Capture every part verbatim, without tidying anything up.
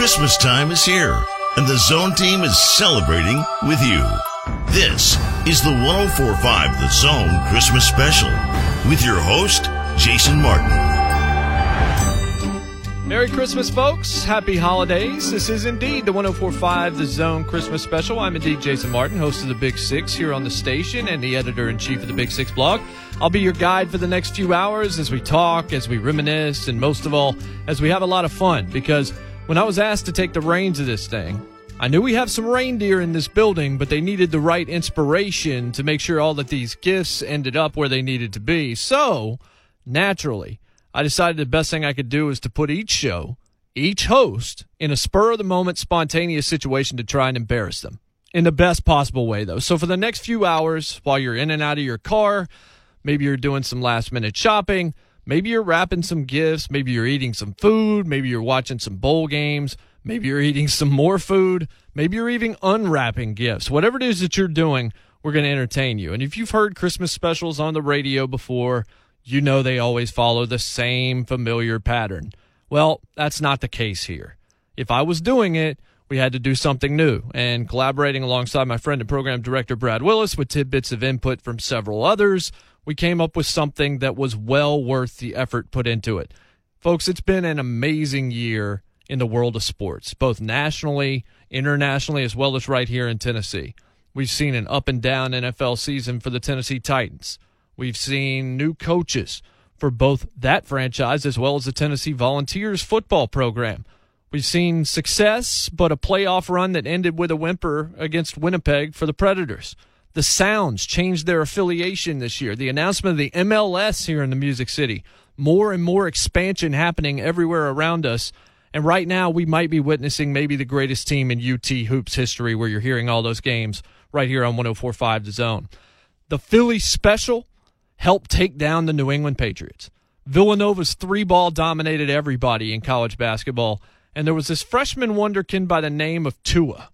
Christmas time is here, and the Zone team is celebrating with you. This is the one oh four point five The Zone Christmas Special with your host, Jason Martin. Merry Christmas, folks. Happy holidays. This is indeed the one oh four point five The Zone Christmas Special. I'm indeed Jason Martin, host of the Big Six here on the station and the editor-in-chief of the Big Six blog. I'll be your guide for the next few hours as we talk, as we reminisce, and most of all, as we have a lot of fun, because when I was asked to take the reins of this thing, I knew we have some reindeer in this building, but they needed the right inspiration to make sure all of these gifts ended up where they needed to be. So, naturally, I decided the best thing I could do is to put each show, each host, in a spur-of-the-moment, spontaneous situation to try and embarrass them. In the best possible way, though. So for the next few hours, while you're in and out of your car, maybe you're doing some last-minute shopping, maybe you're wrapping some gifts, maybe you're eating some food, maybe you're watching some bowl games, maybe you're eating some more food. Maybe you're even unwrapping gifts. Whatever it is that you're doing, we're going to entertain you. And if you've heard Christmas specials on the radio before, you know they always follow the same familiar pattern. Well, that's not the case here. If I was doing it, we had to do something new. And collaborating alongside my friend and program director, Brad Willis, with tidbits of input from several others, we came up with something that was well worth the effort put into it. Folks, it's been an amazing year in the world of sports, both nationally, internationally, as well as right here in Tennessee. We've seen an up and down N F L season for the Tennessee Titans. We've seen new coaches for both that franchise as well as the Tennessee Volunteers football program. We've seen success, but a playoff run that ended with a whimper against Winnipeg for the Predators. The Sounds changed their affiliation this year. The announcement of the M L S here in the Music City. More and more expansion happening everywhere around us. And right now, we might be witnessing maybe the greatest team in U T Hoops history, where you're hearing all those games right here on one oh four point five The Zone. The Philly special helped take down the New England Patriots. Villanova's three-ball dominated everybody in college basketball, and there was this freshman wonderkind by the name of Tua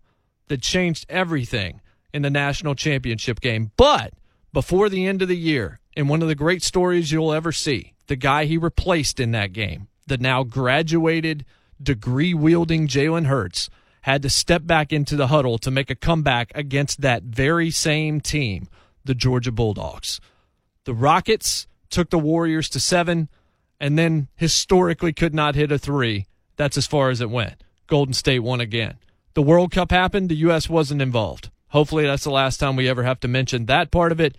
that changed everything in the national championship game. But before the end of the year, in one of the great stories you'll ever see, the guy he replaced in that game, the now graduated degree-wielding Jalen Hurts, had to step back into the huddle to make a comeback against that very same team, the Georgia Bulldogs. The Rockets took the Warriors to seven and then historically could not hit a three. That's as far as it went. Golden State won again. The World Cup happened. The U S wasn't involved. Hopefully that's the last time we ever have to mention that part of it.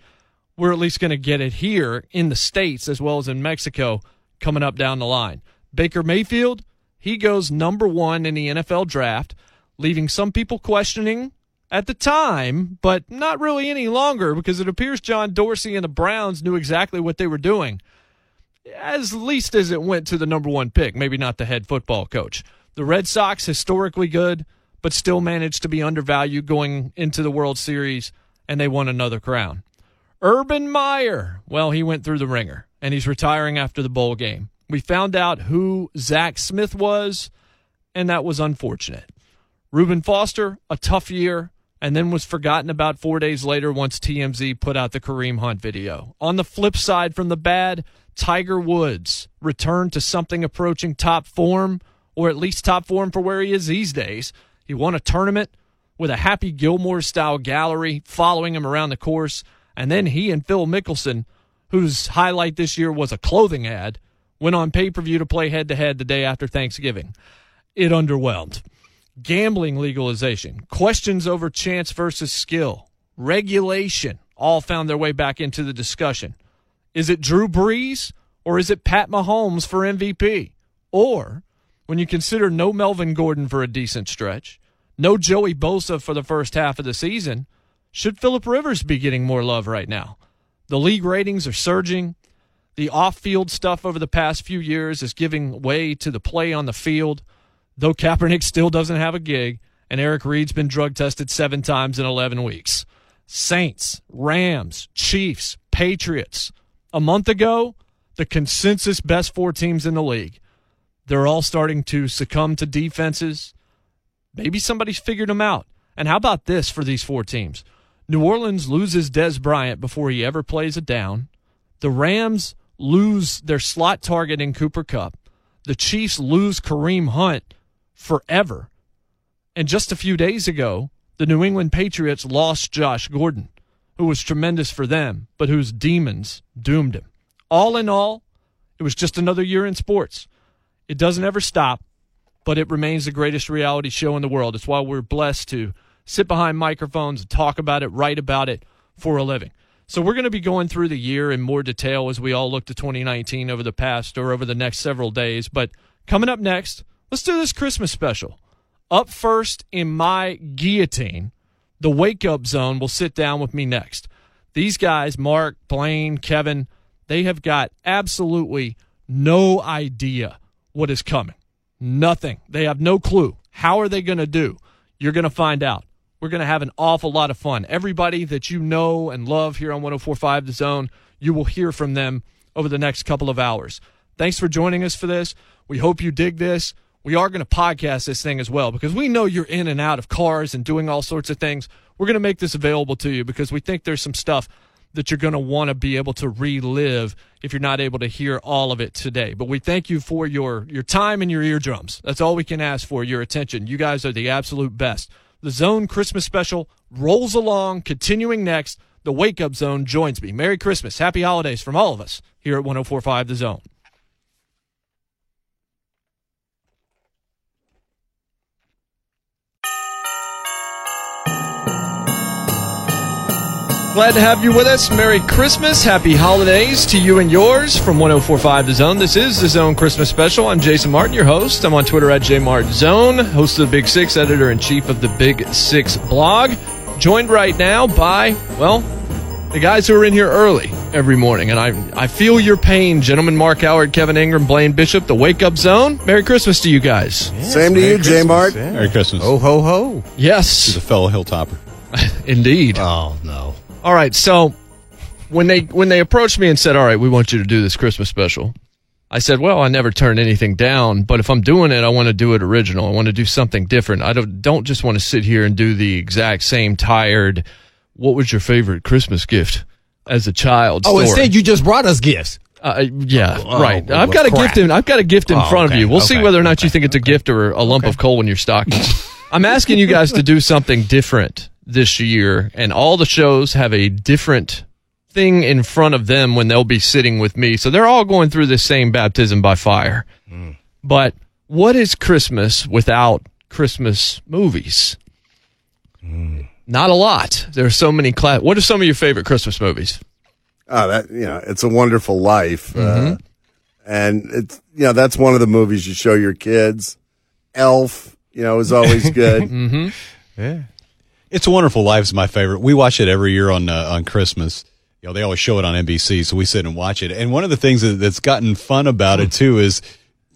We're at least going to get it here in the States as well as in Mexico coming up down the line. Baker Mayfield, he goes number one in the N F L draft, leaving some people questioning at the time, but not really any longer, because it appears John Dorsey and the Browns knew exactly what they were doing, as least as it went to the number one pick, maybe not the head football coach. The Red Sox, historically good, but still managed to be undervalued going into the World Series, and they won another crown. Urban Meyer, well, he went through the ringer, and he's retiring after the bowl game. We found out who Zach Smith was, and that was unfortunate. Reuben Foster, a tough year, and then was forgotten about four days later once T M Z put out the Kareem Hunt video. On the flip side from the bad, Tiger Woods returned to something approaching top form, or at least top form for where he is these days. He won a tournament with a Happy Gilmore-style gallery following him around the course, and then he and Phil Mickelson, whose highlight this year was a clothing ad, went on pay-per-view to play head-to-head the day after Thanksgiving. It underwhelmed. Gambling legalization, questions over chance versus skill, regulation, all found their way back into the discussion. Is it Drew Brees or is it Pat Mahomes for M V P? Or, when you consider no Melvin Gordon for a decent stretch, no Joey Bosa for the first half of the season, should Phillip Rivers be getting more love right now? The league ratings are surging. The off-field stuff over the past few years is giving way to the play on the field, though Kaepernick still doesn't have a gig, and Eric Reed's been drug-tested seven times in eleven weeks. Saints, Rams, Chiefs, Patriots. A month ago, the consensus best four teams in the league. They're all starting to succumb to defenses. Maybe somebody's figured them out. And how about this for these four teams? New Orleans loses Dez Bryant before he ever plays a down. The Rams lose their slot target in Cooper Kupp. The Chiefs lose Kareem Hunt forever. And just a few days ago, the New England Patriots lost Josh Gordon, who was tremendous for them, but whose demons doomed him. All in all, it was just another year in sports. It doesn't ever stop, but it remains the greatest reality show in the world. It's why we're blessed to sit behind microphones and talk about it, write about it for a living. So we're going to be going through the year in more detail as we all look to twenty nineteen over the past or over the next several days. But coming up next, let's do this Christmas special. Up first in my guillotine, the Wake Up Zone will sit down with me next. These guys, Mark, Blaine, Kevin, they have got absolutely no idea what is coming. Nothing. They have no clue. How are they going to do? You're going to find out. We're going to have an awful lot of fun. Everybody that you know and love here on one oh four point five The Zone, you will hear from them over the next couple of hours. Thanks for joining us for this. We hope you dig this. We are going to podcast this thing as well because we know you're in and out of cars and doing all sorts of things. We're going to make this available to you because we think there's some stuff that you're going to want to be able to relive if you're not able to hear all of it today. But we thank you for your, your time and your eardrums. That's all we can ask for, your attention. You guys are the absolute best. The Zone Christmas special rolls along, continuing next. The Wake Up Zone joins me. Merry Christmas. Happy holidays from all of us here at one oh four point five The Zone. Glad to have you with us. Merry Christmas. Happy holidays to you and yours from one oh four point five The Zone. This is The Zone Christmas Special. I'm Jason Martin, your host. I'm on Twitter at J Mart Zone, host of The Big Six, editor-in-chief of The Big Six blog. Joined right now by, well, the guys who are in here early every morning. And I I feel your pain, gentlemen. Mark Howard, Kevin Ingram, Blaine Bishop, The Wake Up Zone. Merry Christmas to you guys. Yes, Same to Merry you, J Mart. Yeah. Merry Christmas. Ho, ho, ho. Yes. To the fellow Hilltopper. Indeed. Oh, no. All right, so when they when they approached me and said, all right, we want you to do this Christmas special, I said, well, I never turn anything down, but if I'm doing it, I want to do it original. I want to do something different. I don't, don't just want to sit here and do the exact same tired, what was your favorite Christmas gift as a child story. Oh, instead you just brought us gifts. Uh, yeah, oh, right. Oh, I've, got a gift in, I've got a gift in oh, front okay, of you. We'll okay, see whether or not okay, you think it's a okay, gift or a lump okay. of coal in your stocking. I'm asking you guys to do something different this year, and all the shows have a different thing in front of them when they'll be sitting with me. So they're all going through the same baptism by fire. Mm. But what is Christmas without Christmas movies? Mm. Not a lot. There are so many. Cla- what are some of your favorite Christmas movies? Oh, that you know, It's a Wonderful Life, mm-hmm. uh, and it's you know that's one of the movies you show your kids. Elf, you know, is always good. mm-hmm. Yeah. It's a Wonderful Life is my favorite. We watch it every year on uh, on Christmas. You know, they always show it on N B C, so we sit and watch it. And one of the things that's gotten fun about it too is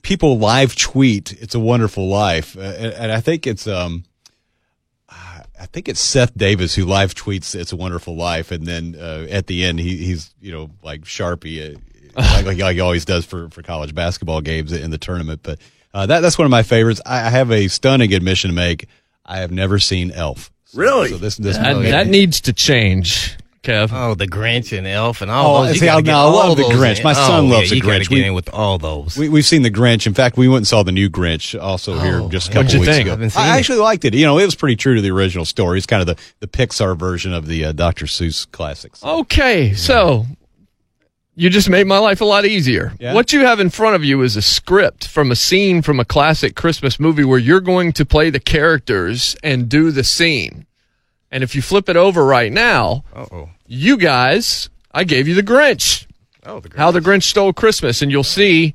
people live tweet "It's a Wonderful Life," uh, and, and I think it's um, I think it's Seth Davis who live tweets "It's a Wonderful Life," and then uh, at the end he, he's you know like Sharpie, uh, like, like he always does for, for college basketball games in the tournament. But uh, that that's one of my favorites. I, I have a stunning admission to make. I have never seen Elf. Really? So this, this that, that needs to change, Kev. Oh, the Grinch and Elf and all oh, those. See, I love the Grinch. In. My son oh, loves yeah, the Grinch. We, get in with all those. We, we've seen the Grinch. In fact, we went and saw the new Grinch also oh, here just a couple weeks think? ago. I, I actually liked it. You know, it was pretty true to the original story. It's kind of the, the Pixar version of the uh, Doctor Seuss classics. Okay, yeah. So you just made my life a lot easier. Yeah. What you have in front of you is a script from a scene from a classic Christmas movie where you're going to play the characters and do the scene. And if you flip it over right now, Uh-oh. you guys, I gave you the Grinch. Oh, the Grinch. How the Grinch Stole Christmas. And you'll see,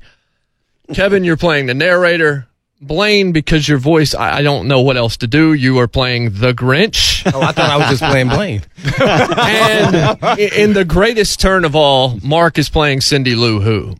Kevin, you're playing the narrator. Blaine, because your voice, I, I don't know what else to do. You are playing the Grinch. Oh, I thought I was just playing Blaine. And in the greatest turn of all, Mark is playing Cindy Lou Who,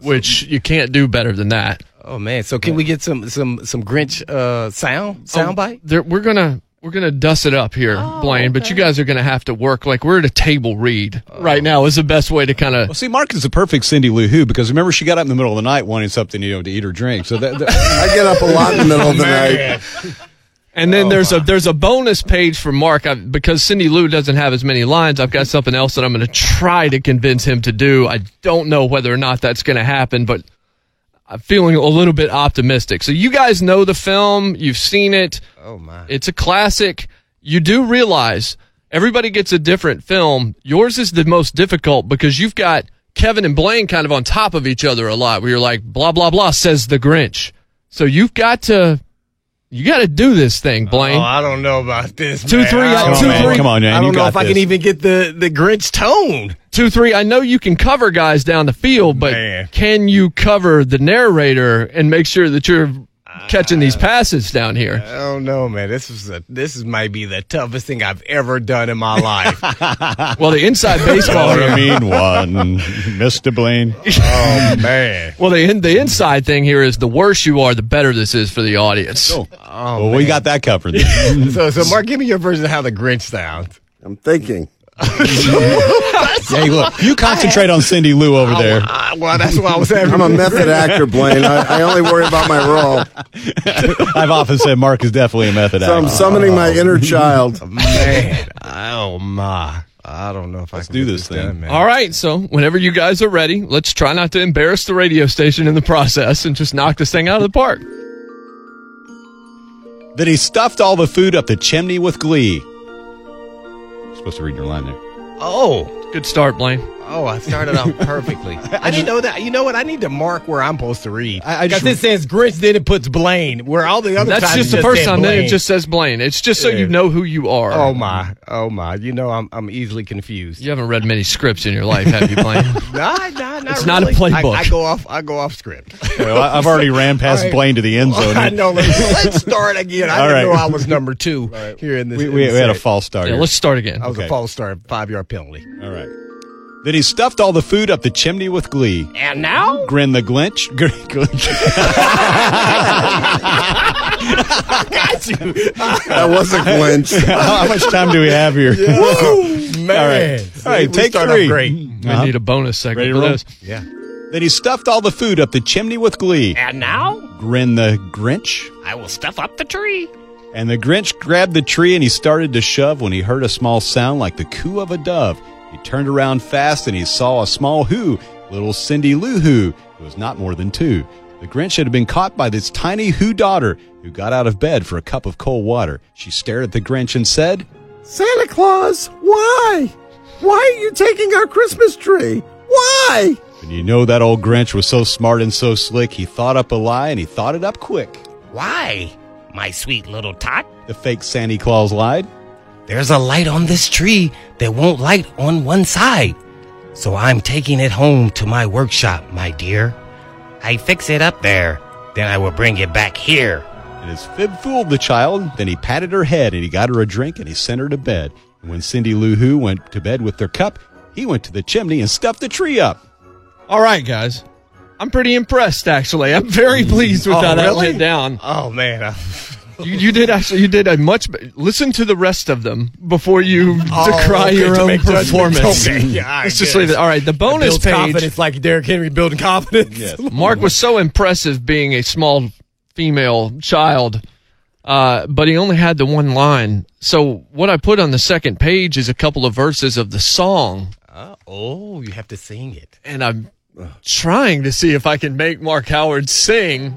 which you can't do better than that. Oh, man. So can we get some some, some Grinch uh, sound sound oh, bite? There, we're going to we're gonna dust it up here, oh, Blaine, okay. But you guys are going to have to work. Like, we're at a table read oh. right now is the best way to kind of... Well, see, Mark is the perfect Cindy Lou Who because remember, she got up in the middle of the night wanting something, you know, to eat or drink. So that, that... I get up a lot in the middle of the night. And then oh, there's my. a there's a bonus page for Mark I, because Cindy Lou doesn't have as many lines. I've got something else that I'm going to try to convince him to do. I don't know whether or not that's going to happen, but I'm feeling a little bit optimistic. So you guys know the film. You've seen it. Oh, my. It's a classic. You do realize everybody gets a different film. Yours is the most difficult because you've got Kevin and Blaine kind of on top of each other a lot where you're like, blah, blah, blah, says the Grinch. So you've got to... You got to do this thing, Blaine. Oh, I don't know about this. Two, man. three, I, two, know, three. Come on, man. I don't you know if this. I can even get the, the Grinch tone. Two, three. I know you can cover guys down the field, but man. Can you cover the narrator and make sure that you're catching these passes down here? I don't know, man. This is a, this is, might be the toughest thing I've ever done in my life. Well, the inside baseball. What a mean one, Mister Blaine. Oh, man. Well, the the inside thing here is the worse you are, the better this is for the audience. Oh, oh well, man. We got that covered. so, so, Mark, give me your version of how the Grinch sounds. I'm thinking. Hey, look, you concentrate on Cindy Lou over oh, there. I, well, that's what I was saying. I'm a method actor, Blaine. I, I only worry about my role. I've often said Mark is definitely a method so actor. So I'm summoning oh, my inner child. Man, oh, my. I don't know if let's I can do this, this thing. Done, man. All right, so whenever you guys are ready, let's try not to embarrass the radio station in the process and just knock this thing out of the park. Then he stuffed all the food up the chimney with glee. Supposed to read your line there. Oh, good start, Blaine. Oh, I started off perfectly. I didn't know that. You know what? I need to mark where I'm supposed to read. Because it says Grinch, then it puts Blaine. Where all the other that's times just the first time. Blaine. Then it just says Blaine. It's just so yeah. you know who you are. Oh my, oh my. You know I'm I'm easily confused. You haven't read many scripts in your life, have you, Blaine? no, no, not it's really. Not a playbook. I, I go off. I go off script. Well, I, I've already ran past right. Blaine to the end zone. I know. Let's, let's start again. I all didn't right. know I was number two right. here in this. We, in we, this we had a false start. Yeah, let's start again. I was okay. a false start. Five yard penalty. All right. Then he stuffed all the food up the chimney with glee. And now? Grin the Grinch. Grin Grinch. I got you. That was a Grinch. How much time do we have here? Yeah. Woo, man. All right, all right take three. Great. We uh-huh. need a bonus segment for this. Yeah. Then he stuffed all the food up the chimney with glee. And now? Grin the Grinch. I will stuff up the tree. And the Grinch grabbed the tree and he started to shove when he heard a small sound like the coo of a dove. He turned around fast, and he saw a small who, little Cindy Lou Who, who was not more than two. The Grinch had been caught by this tiny Who daughter, who got out of bed for a cup of cold water. She stared at the Grinch and said, Santa Claus, why? Why are you taking our Christmas tree? Why? And you know that old Grinch was so smart and so slick, he thought up a lie, and he thought it up quick. Why, my sweet little tot? The fake Santa Claus lied. There's a light on this tree that won't light on one side. So I'm taking it home to my workshop, my dear. I fix it up there, then I will bring it back here. And his fib fooled the child, then he patted her head and he got her a drink and he sent her to bed. And when Cindy Lou Who went to bed with their cup, he went to the chimney and stuffed the tree up. All right, guys. I'm pretty impressed, actually. I'm very pleased with oh, how really? that went down. Oh, man. I- You, you did actually. You did a much. Listen to the rest of them before you oh, decry okay, your own performance. Okay. Yeah, Let's guess. just leave it. All right. The bonus builds page. Confidence, like Derrick Henry building confidence. Yes. Mark was so impressive being a small female child, uh, but he only had the one line. So what I put on the second page is a couple of verses of the song. Uh, oh, you have to sing it, and I'm trying to see if I can make Mark Howard sing.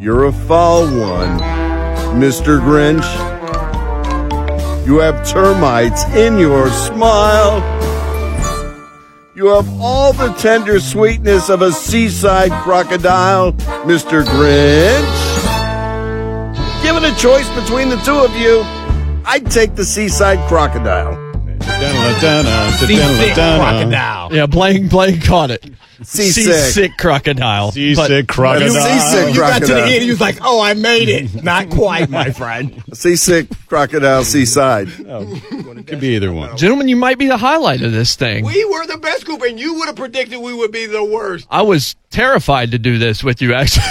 You're a foul one, Mister Grinch. You have termites in your smile. You have all the tender sweetness of a seaside crocodile, Mister Grinch. Given a choice between the two of you, I'd take the seaside crocodile. Seasick crocodile. Yeah, Blaine, Blaine caught it. Seasick. Seasick crocodile. Seasick crocodile. Seasick crocodile. You got to the end and you was like, oh, I made it. Not quite, my friend. Seasick crocodile, seaside. Oh, could be either one. Gentlemen, you might be the highlight of this thing. We were the best group, and you would have predicted we would be the worst. I was terrified to do this with you, actually.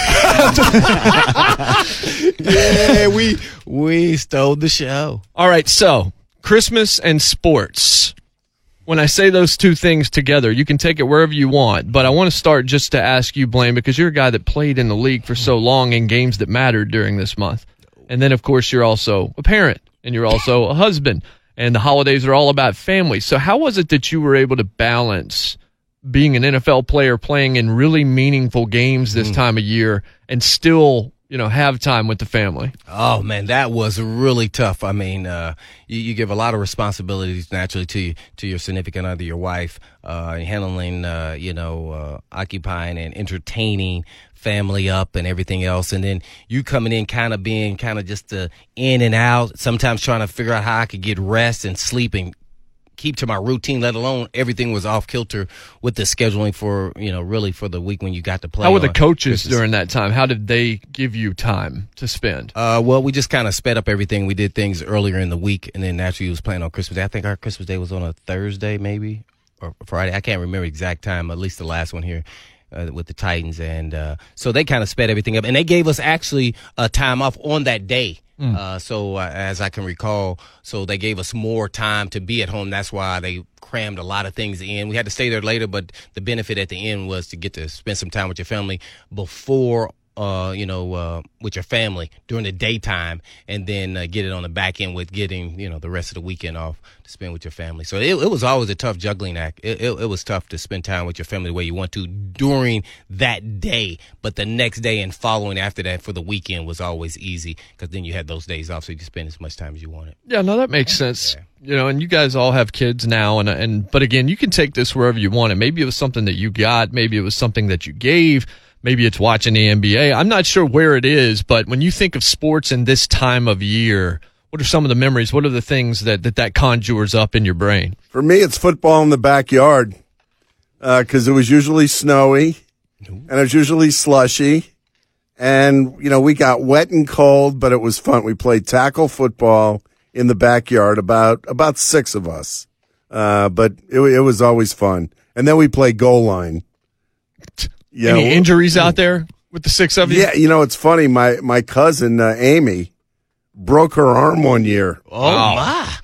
Yeah, we we stole the show. All right, so Christmas and sports. When I say those two things together, you can take it wherever you want, but I want to start just to ask you, Blaine, because you're a guy that played in the league for so long in games that mattered during this month. And then, of course, you're also a parent, and you're also a husband, and the holidays are all about family. So how was it that you were able to balance being an N F L player, playing in really meaningful games this mm. time of year, and still, you know, have time with the family? Oh, man, that was really tough. I mean, uh, you, you give a lot of responsibilities naturally to to your significant other, your wife, uh, and handling, uh, you know, uh, occupying and entertaining family up and everything else. And then you coming in kind of being kind of just the in and out, sometimes trying to figure out how I could get rest and sleep and keep to my routine, let alone everything was off kilter with the scheduling for, you know, really for the week when you got to play. How were the coaches Christmas during that time? How did they give you time to spend? Uh, well, we just kind of sped up everything. We did things earlier in the week, and then naturally it was playing on Christmas Day. I think our Christmas Day was on a Thursday maybe or Friday. I can't remember exact time, at least the last one here. Uh, with the Titans, and uh, so they kind of sped everything up, and they gave us actually a uh, time off on that day. Mm. Uh, so uh, as I can recall, so they gave us more time to be at home. That's why they crammed a lot of things in. We had to stay there later, but the benefit at the end was to get to spend some time with your family before, uh, you know, uh, with your family during the daytime, and then uh, get it on the back end with getting, you know, the rest of the weekend off to spend with your family. So it, it was always a tough juggling act. It, it, it was tough to spend time with your family the way you want to during that day, but the next day and following after that for the weekend was always easy because then you had those days off so you could spend as much time as you wanted. Yeah, no, that makes sense. Yeah. You know, and you guys all have kids now, and and but again, you can take this wherever you want it. Maybe it was something that you got. Maybe it was something that you gave. Maybe it's watching the N B A. I'm not sure where it is, but when you think of sports in this time of year, what are some of the memories? What are the things that that, that conjures up in your brain? For me, it's football in the backyard because uh, it was usually snowy and it was usually slushy. And, you know, we got wet and cold, but it was fun. We played tackle football in the backyard, about about six of us. Uh, but it, it was always fun. And then we played goal line. Yeah, any injuries out there with the six of you? Yeah, you know, it's funny. My my cousin, uh, Amy, broke her arm one year. Oh, wow. my.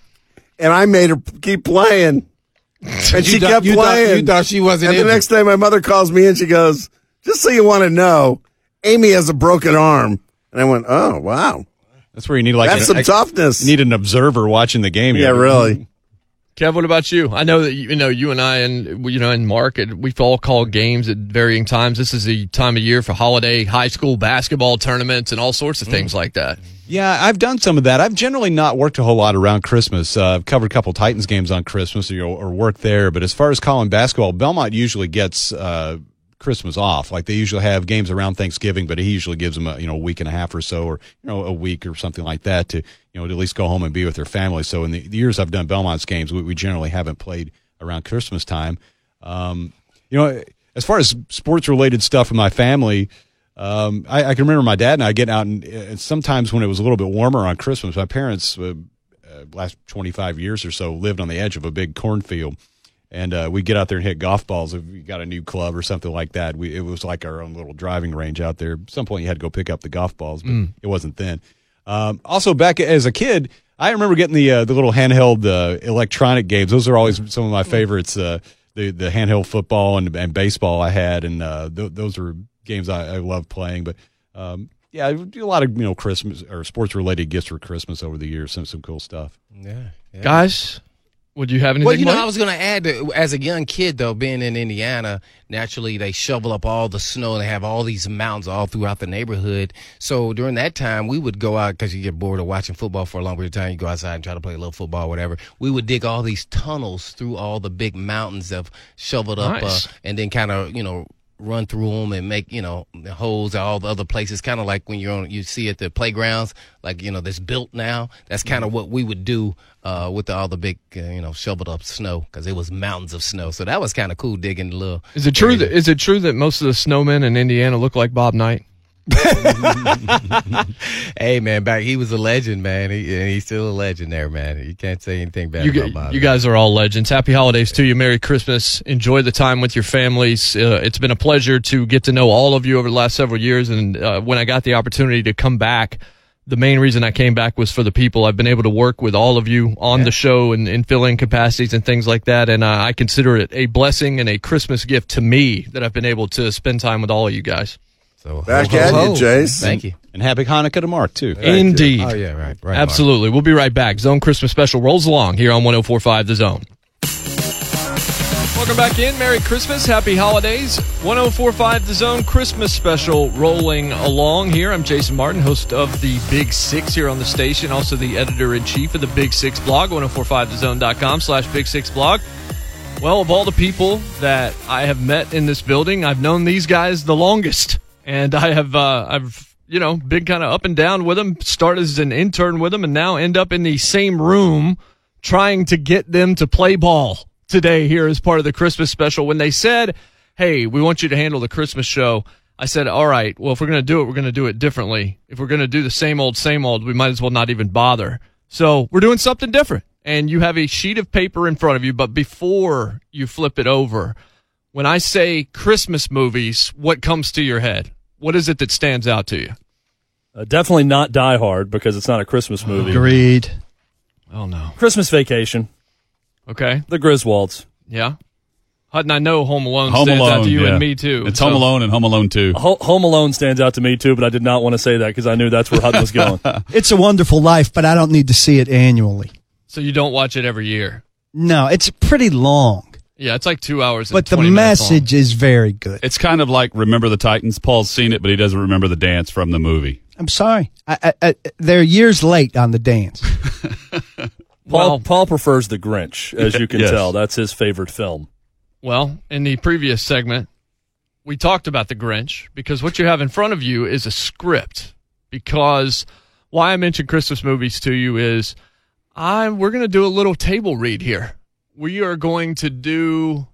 And I made her keep playing. And she th- kept you playing. Th- you thought she wasn't And injured. The next day, my mother calls me and she goes, just so you want to know, Amy has a broken arm. And I went, oh, wow. That's where you need like That's an, some toughness. You need an observer watching the game. Yeah, really. Kev, what about you? I know that, you know, you and I and, you know, and Mark, we've all called games at varying times. This is the time of year for holiday high school basketball tournaments and all sorts of things mm. like that. Yeah, I've done some of that. I've generally not worked a whole lot around Christmas. Uh, I've covered a couple Titans games on Christmas or, or worked there. But as far as calling basketball, Belmont usually gets uh, Christmas off. Like, they usually have games around Thanksgiving, but he usually gives them a, you know, a week and a half or so, or, you know, a week or something like that to, you know, to at least go home and be with their family. So in the years I've done Belmont's games, we, we generally haven't played around Christmas time. Um, you know, as far as sports related stuff in my family, um, I, I can remember my dad and I getting out, and, and sometimes when it was a little bit warmer on Christmas, my parents, uh, uh, last twenty-five years or so, lived on the edge of a big cornfield. And uh, we'd get out there and hit golf balls if we got a new club or something like that. We, it was like our own little driving range out there. At some point, you had to go pick up the golf balls, but mm. it wasn't then. Um, also, back as a kid, I remember getting the uh, the little handheld uh, electronic games. Those are always some of my favorites, uh, the, the handheld football and, and baseball I had. And uh, th- those were games I, I loved playing. But, um, yeah, I do a lot of, you know, Christmas or sports-related gifts for Christmas over the years, some some cool stuff. Yeah, yeah. Guys? Would you have anything? Well, you know, like? I was going to add, that as a young kid, though, being in Indiana, naturally they shovel up all the snow and they have all these mountains all throughout the neighborhood. So during that time, we would go out because you get bored of watching football for a long period of time. You go outside and try to play a little football or whatever. We would dig all these tunnels through all the big mountains of shoveled up nice. uh, and then kind of, you know, run through them and make, you know, the holes at all the other places, kind of like when you're on, you see at the playgrounds, like, you know, that's built now. That's kind of what we would do uh, with the, all the big, uh, you know, shoveled up snow, because it was mountains of snow. So that was kind of cool digging a little. Is it true that, is it true that most of the snowmen in Indiana look like Bob Knight? Hey man, back he was a legend, man. He, and he's still a legend there, man. You can't say anything bad you, about Bob. You guys are all legends. Happy holidays to you. Merry Christmas. Enjoy the time with your families. Uh, it's been a pleasure to get to know all of you over the last several years. And uh, when I got the opportunity to come back, the main reason I came back was for the people. I've been able to work with all of you on yeah. the show and in filling capacities and things like that. And uh, I consider it a blessing and a Christmas gift to me that I've been able to spend time with all of you guys. So, back ho, ho, at you, Jace. Thank you. And happy Hanukkah to Mark, too. Right, Indeed. Yeah. Oh, yeah, right. right Absolutely. Mark. We'll be right back. Zone Christmas Special rolls along here on one oh four point five The Zone. Welcome back in. Merry Christmas. Happy holidays. one oh four point five The Zone Christmas Special rolling along here. I'm Jason Martin, host of the Big Six here on the station, also the editor-in-chief of the Big Six blog, one oh four point five the zone dot com slash Big Six blog. Well, of all the people that I have met in this building, I've known these guys the longest. And I have, uh, I've, you know, been kind of up and down with them, started as an intern with them, and now end up in the same room trying to get them to play ball today here as part of the Christmas special. When they said, hey, we want you to handle the Christmas show, I said, all right, well, if we're going to do it, we're going to do it differently. If we're going to do the same old, same old, we might as well not even bother. So we're doing something different. And you have a sheet of paper in front of you, but before you flip it over, when I say Christmas movies, what comes to your head? What is it that stands out to you? Uh, definitely not Die Hard, because it's not a Christmas movie. Agreed. Oh, no. Christmas Vacation. Okay. The Griswolds. Yeah. Hutton, I know Home Alone Home stands Alone, out to you yeah. and me, too. It's so. Home Alone and Home Alone two. Ho- Home Alone stands out to me, too, but I did not want to say that because I knew that's where Hutton was going. It's a Wonderful Life, but I don't need to see it annually. So you don't watch it every year? No, it's pretty long. Yeah, it's like two hours and twenty minutes long. But the message is very good. It's kind of like Remember the Titans. Paul's seen it, but he doesn't remember the dance from the movie. I'm sorry. I, I, I, they're years late on the dance. Paul well, Paul prefers The Grinch, as you can yes. tell. That's his favorite film. Well, in the previous segment, we talked about The Grinch, because what you have in front of you is a script. Because why I mentioned Christmas movies to you is I we're going to do a little table read here. We are going to do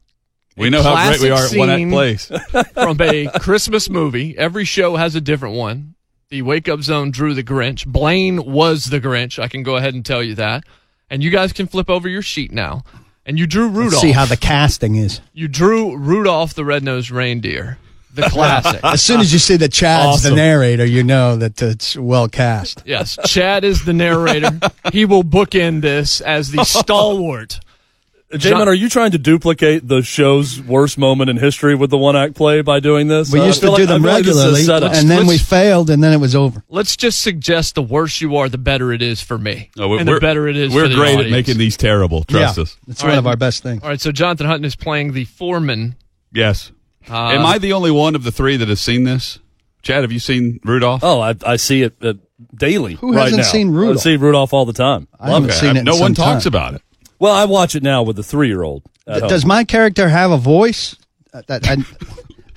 a we know how great we are at one act plays from a Christmas movie. Every show has a different one. The Wake Up Zone drew The Grinch. Blaine was The Grinch. I can go ahead and tell you that. And you guys can flip over your sheet now. And you drew Rudolph. Let's see how the casting is. You drew Rudolph the Red-Nosed Reindeer, the classic. As soon as you see that Chad's awesome. The narrator, you know that it's well cast. Yes, Chad is the narrator. He will bookend this as the stalwart. J-Man, are you trying to duplicate the show's worst moment in history with the one-act play by doing this? We uh, used to do like, them regularly, like and then we failed, and then it was over. Let's just suggest the worse you are, the better it is for me, oh, and the better it is for the audience. We're great at making these terrible, trust yeah, us. It's all one right. of our best things. All right, so Jonathan Hutton is playing the foreman. Yes. Uh, Am I the only one of the three that has seen this? Chad, have you seen Rudolph? Oh, I, I see it uh, daily Who right hasn't now. seen Rudolph? I see Rudolph all the time. I haven't okay. seen it No one talks time. about it. Well, I watch it now with a three-year-old. Th- does my character have a voice? Uh, that, I,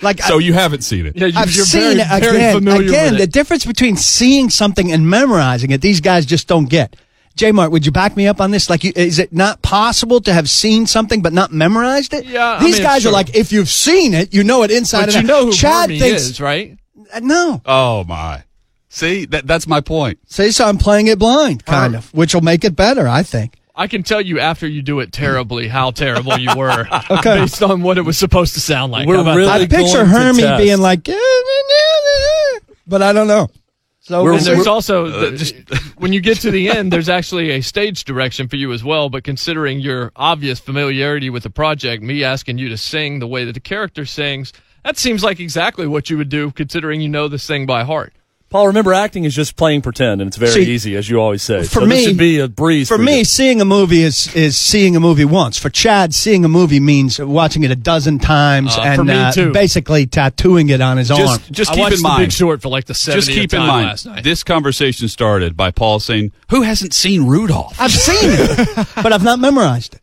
like, so I, you haven't seen it. Yeah, you, I've you're seen very, it very again. Familiar again, with the it. difference between seeing something and memorizing it, these guys just don't get. J-Mart, would you back me up on this? Like, you, is it not possible to have seen something but not memorized it? Yeah, these I mean, guys sure. are like, if you've seen it, you know it inside but and out. But you know who Chad thinks, is, right? Uh, no. Oh, my. See, that, that's my point. See, so I'm playing it blind, kind um, of, which will make it better, I think. I can tell you after you do it terribly how terrible you were okay. based on what it was supposed to sound like. We're really I picture Hermie being like, but I don't know. So and there's also, uh, the, just, when you get to the end, there's actually a stage direction for you as well. But considering your obvious familiarity with the project, me asking you to sing the way that the character sings, that seems like exactly what you would do considering you know this thing by heart. Paul, remember, acting is just playing pretend, and it's very See, easy, as you always say. For so me, this should be a breeze. For, for me, you. seeing a movie is is seeing a movie once. For Chad, seeing a movie means watching it a dozen times uh, and uh, basically tattooing it on his just, arm. Just I keep watched in mind, The Big Short for like the seventieth just keep in time mind, last night. This conversation started by Paul saying, "Who hasn't seen Rudolph?" I've seen it, but I've not memorized it.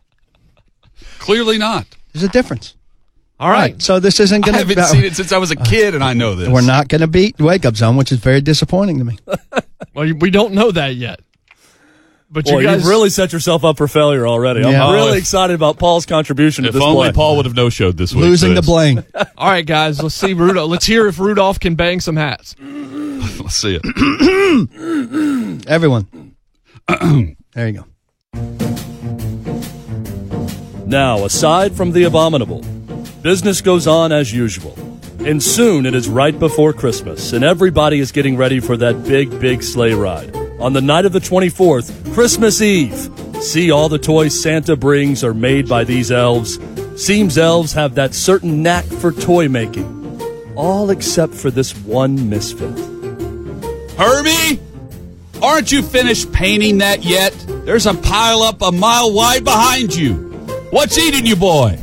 Clearly not. There's a difference. All right. right. So this isn't going to... I haven't uh, seen it since I was a kid, and I know this. We're not going to beat Wake Up Zone, which is very disappointing to me. Well, we don't know that yet. But Boy, you guys, you've really set yourself up for failure already. Yeah. I'm really if, excited about Paul's contribution to this play. If only Paul would have no-showed this week. Losing the blame. All right, guys, let's see Rudolph. Let's hear if Rudolph can bang some hats. Let's see it. Everyone. There you go. Now, aside from the abominable, business goes on as usual. And soon it is right before Christmas, and everybody is getting ready for that big, big sleigh ride. On the night of the twenty-fourth, Christmas Eve. See, all the toys Santa brings are made by these elves. Seems elves have that certain knack for toy making. All except for this one misfit. Herbie, aren't you finished painting that yet? There's a pile up a mile wide behind you. What's eating you, boy?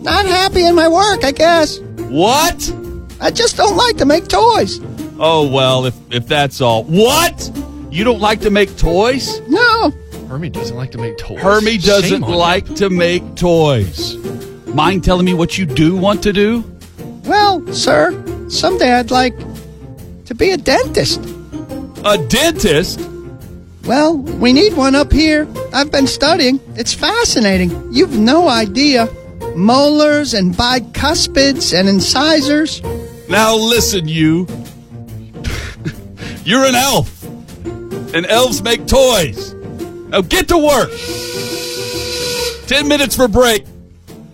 Not happy in my work, I guess. What? I just don't like to make toys. Oh, well, if, if that's all. What? You don't like to make toys? No. Hermie doesn't like to make toys. Hermie doesn't like to make toys. Mind telling me what you do want to do? Well, sir, someday I'd like to be a dentist. A dentist? Well, we need one up here. I've been studying. It's fascinating. You've no idea. Molars and bicuspids and incisors. Now listen, you. You're an elf. And elves make toys. Now get to work. Ten minutes for break.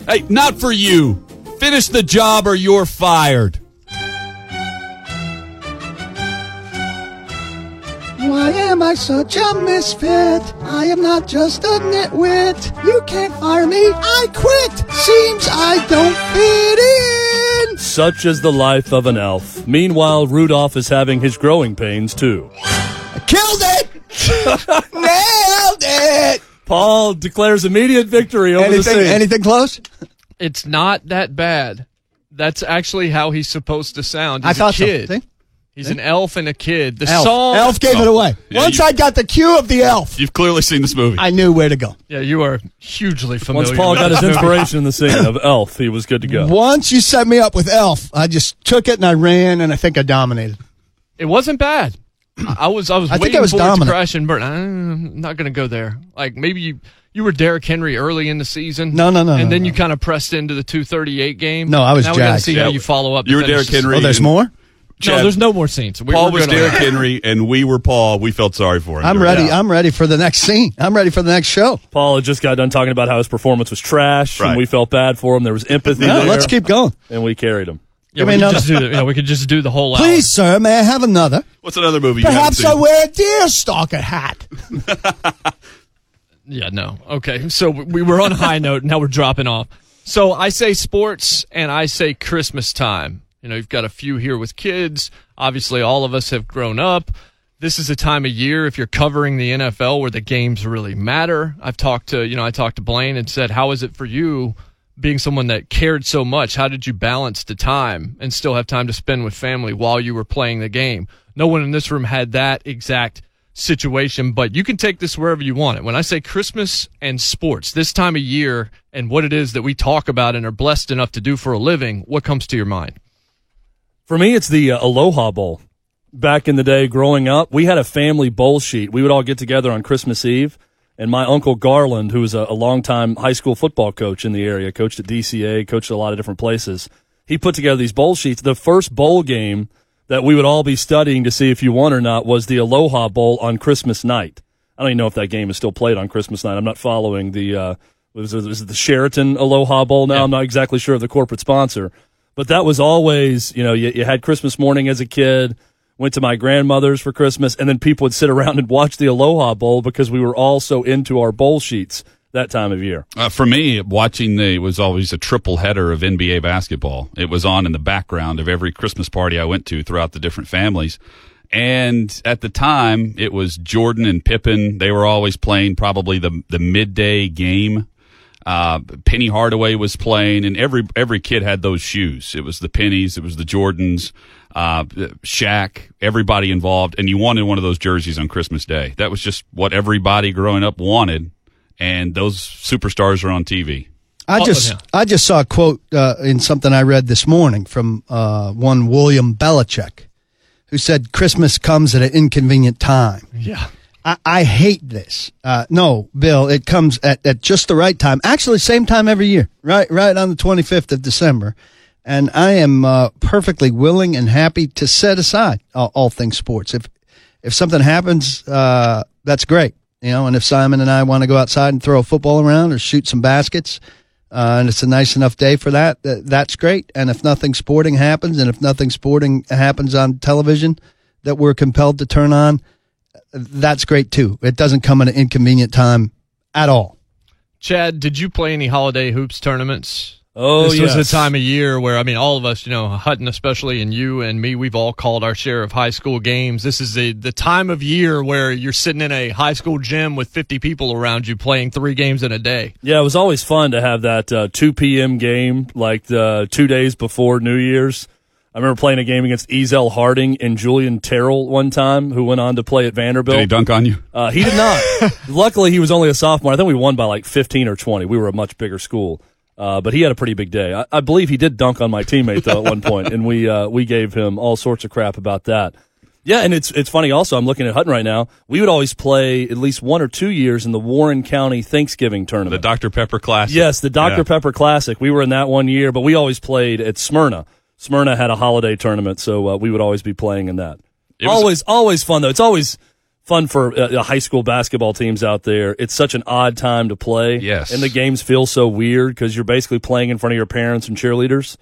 Hey, not for you. Finish the job or you're fired. Why am I such a misfit? I am not just a nitwit. You can't fire me. I quit. Seems I don't fit in. Such is the life of an elf. Meanwhile, Rudolph is having his growing pains, too. Killed it! Nailed it! Paul declares immediate victory over anything, the scene. Anything close? It's not that bad. That's actually how he's supposed to sound. He's I thought a kid. So. He's yeah. an elf and a kid. The elf. song... Elf gave oh. it away. Yeah, Once you, I got the cue of the elf... You've clearly seen this movie. I knew where to go. Yeah, you are hugely familiar. Once Paul got his inspiration in the scene of Elf, he was good to go. Once you set me up with Elf, I just took it and I ran and I think I dominated. It wasn't bad. I was I was I waiting I was for dominant. It to crash and burn. I'm not going to go there. Like, maybe you, you were Derrick Henry early in the season. No, no, no. And no, then no. you kind of pressed into the two thirty-eight game. No, I was now jacked. Now we got to see yeah. how you follow up. You were Derrick Henry. Oh, there's more? Chad, no, there's no more scenes. We Paul was Derrick Henry, and we were Paul. We felt sorry for him. I'm ready. Yeah. I'm ready for the next scene. I'm ready for the next show. Paul had just got done talking about how his performance was trash, right. and we felt bad for him. There was empathy no, there. Let's keep going. And we carried him. Yeah, we, could just do the, yeah, we could just do the whole hour. Please, sir, may I have another? What's another movie you haven't seen? Perhaps I wear a deerstalker hat. Yeah, no. Okay, so we were on a high note, and now we're dropping off. So I say sports, and I say Christmas time. You know, you've got a few here with kids. Obviously, all of us have grown up. This is a time of year, if you're covering the N F L, where the games really matter. I've talked to, you know, I talked to Blaine and said, how is it for you? Being someone that cared so much, how did you balance the time and still have time to spend with family while you were playing the game? No one in this room had that exact situation, but you can take this wherever you want it. When I say Christmas and sports, this time of year and what it is that we talk about and are blessed enough to do for a living, what comes to your mind? For me, it's the uh, Aloha Bowl. Back in the day growing up, we had a family bowl sheet. We would all get together on Christmas Eve. And my uncle Garland, who was a, a longtime high school football coach in the area, coached at D C A, coached at a lot of different places, he put together these bowl sheets. The first bowl game that we would all be studying to see if you won or not was the Aloha Bowl on Christmas night. I don't even know if that game is still played on Christmas night. I'm not following the uh, was it, was it the Sheraton Aloha Bowl now. Yeah. I'm not exactly sure of the corporate sponsor. But that was always, you know, you, you had Christmas morning as a kid. Went to my grandmother's for Christmas, and then people would sit around and watch the Aloha Bowl because we were all so into our bowl sheets that time of year. Uh, for me, watching the was always a triple header of N B A basketball. It was on in the background of every Christmas party I went to throughout the different families. And at the time, it was Jordan and Pippen. They were always playing probably the, the midday game. Uh, Penny Hardaway was playing, and every every kid had those shoes. It was the Pennies, it was the Jordans, uh, Shaq, everybody involved, and you wanted one of those jerseys on Christmas Day. That was just what everybody growing up wanted, and those superstars are on T V. I just I just saw a quote uh, in something I read this morning from uh, one William Belichick, who said Christmas comes at an inconvenient time. Yeah. I, I hate this. Uh, no, Bill, it comes at, at just the right time. Actually, same time every year, right right on the twenty-fifth of December. And I am uh, perfectly willing and happy to set aside uh, all things sports. If if something happens, uh, that's great. You know, and if Simon and I want to go outside and throw a football around or shoot some baskets, uh, and it's a nice enough day for that, th- that's great. And if nothing sporting happens, and if nothing sporting happens on television that we're compelled to turn on, that's great too. It doesn't come at an inconvenient time at all. Chad, did you play any holiday hoops tournaments? Oh, this yes. was a time of year where, I mean, all of us, you know, Hutton especially, and you and me, we've all called our share of high school games. This is the, the time of year where you're sitting in a high school gym with fifty people around you playing three games in a day. Yeah, it was always fun to have that uh, two p.m. game, like the two days before New Year's. I remember playing a game against Ezel Harding and Julian Terrell one time, who went on to play at Vanderbilt. Did he dunk on you? Uh, he did not. Luckily, he was only a sophomore. I think we won by like fifteen or twenty. We were a much bigger school. Uh, but he had a pretty big day. I, I believe he did dunk on my teammate, though, at one point, and we uh, we gave him all sorts of crap about that. Yeah, and it's it's funny also, I'm looking at Hutton right now, we would always play at least one or two years in the Warren County Thanksgiving Tournament. The Doctor Pepper Classic. Yes, the Doctor yeah. Pepper Classic. We were in that one year, but we always played at Smyrna. Smyrna had a holiday tournament, so uh, we would always be playing in that. It was always, always fun, though. It's always fun for uh, high school basketball teams out there. It's such an odd time to play. Yes. And the games feel so weird because you're basically playing in front of your parents and cheerleaders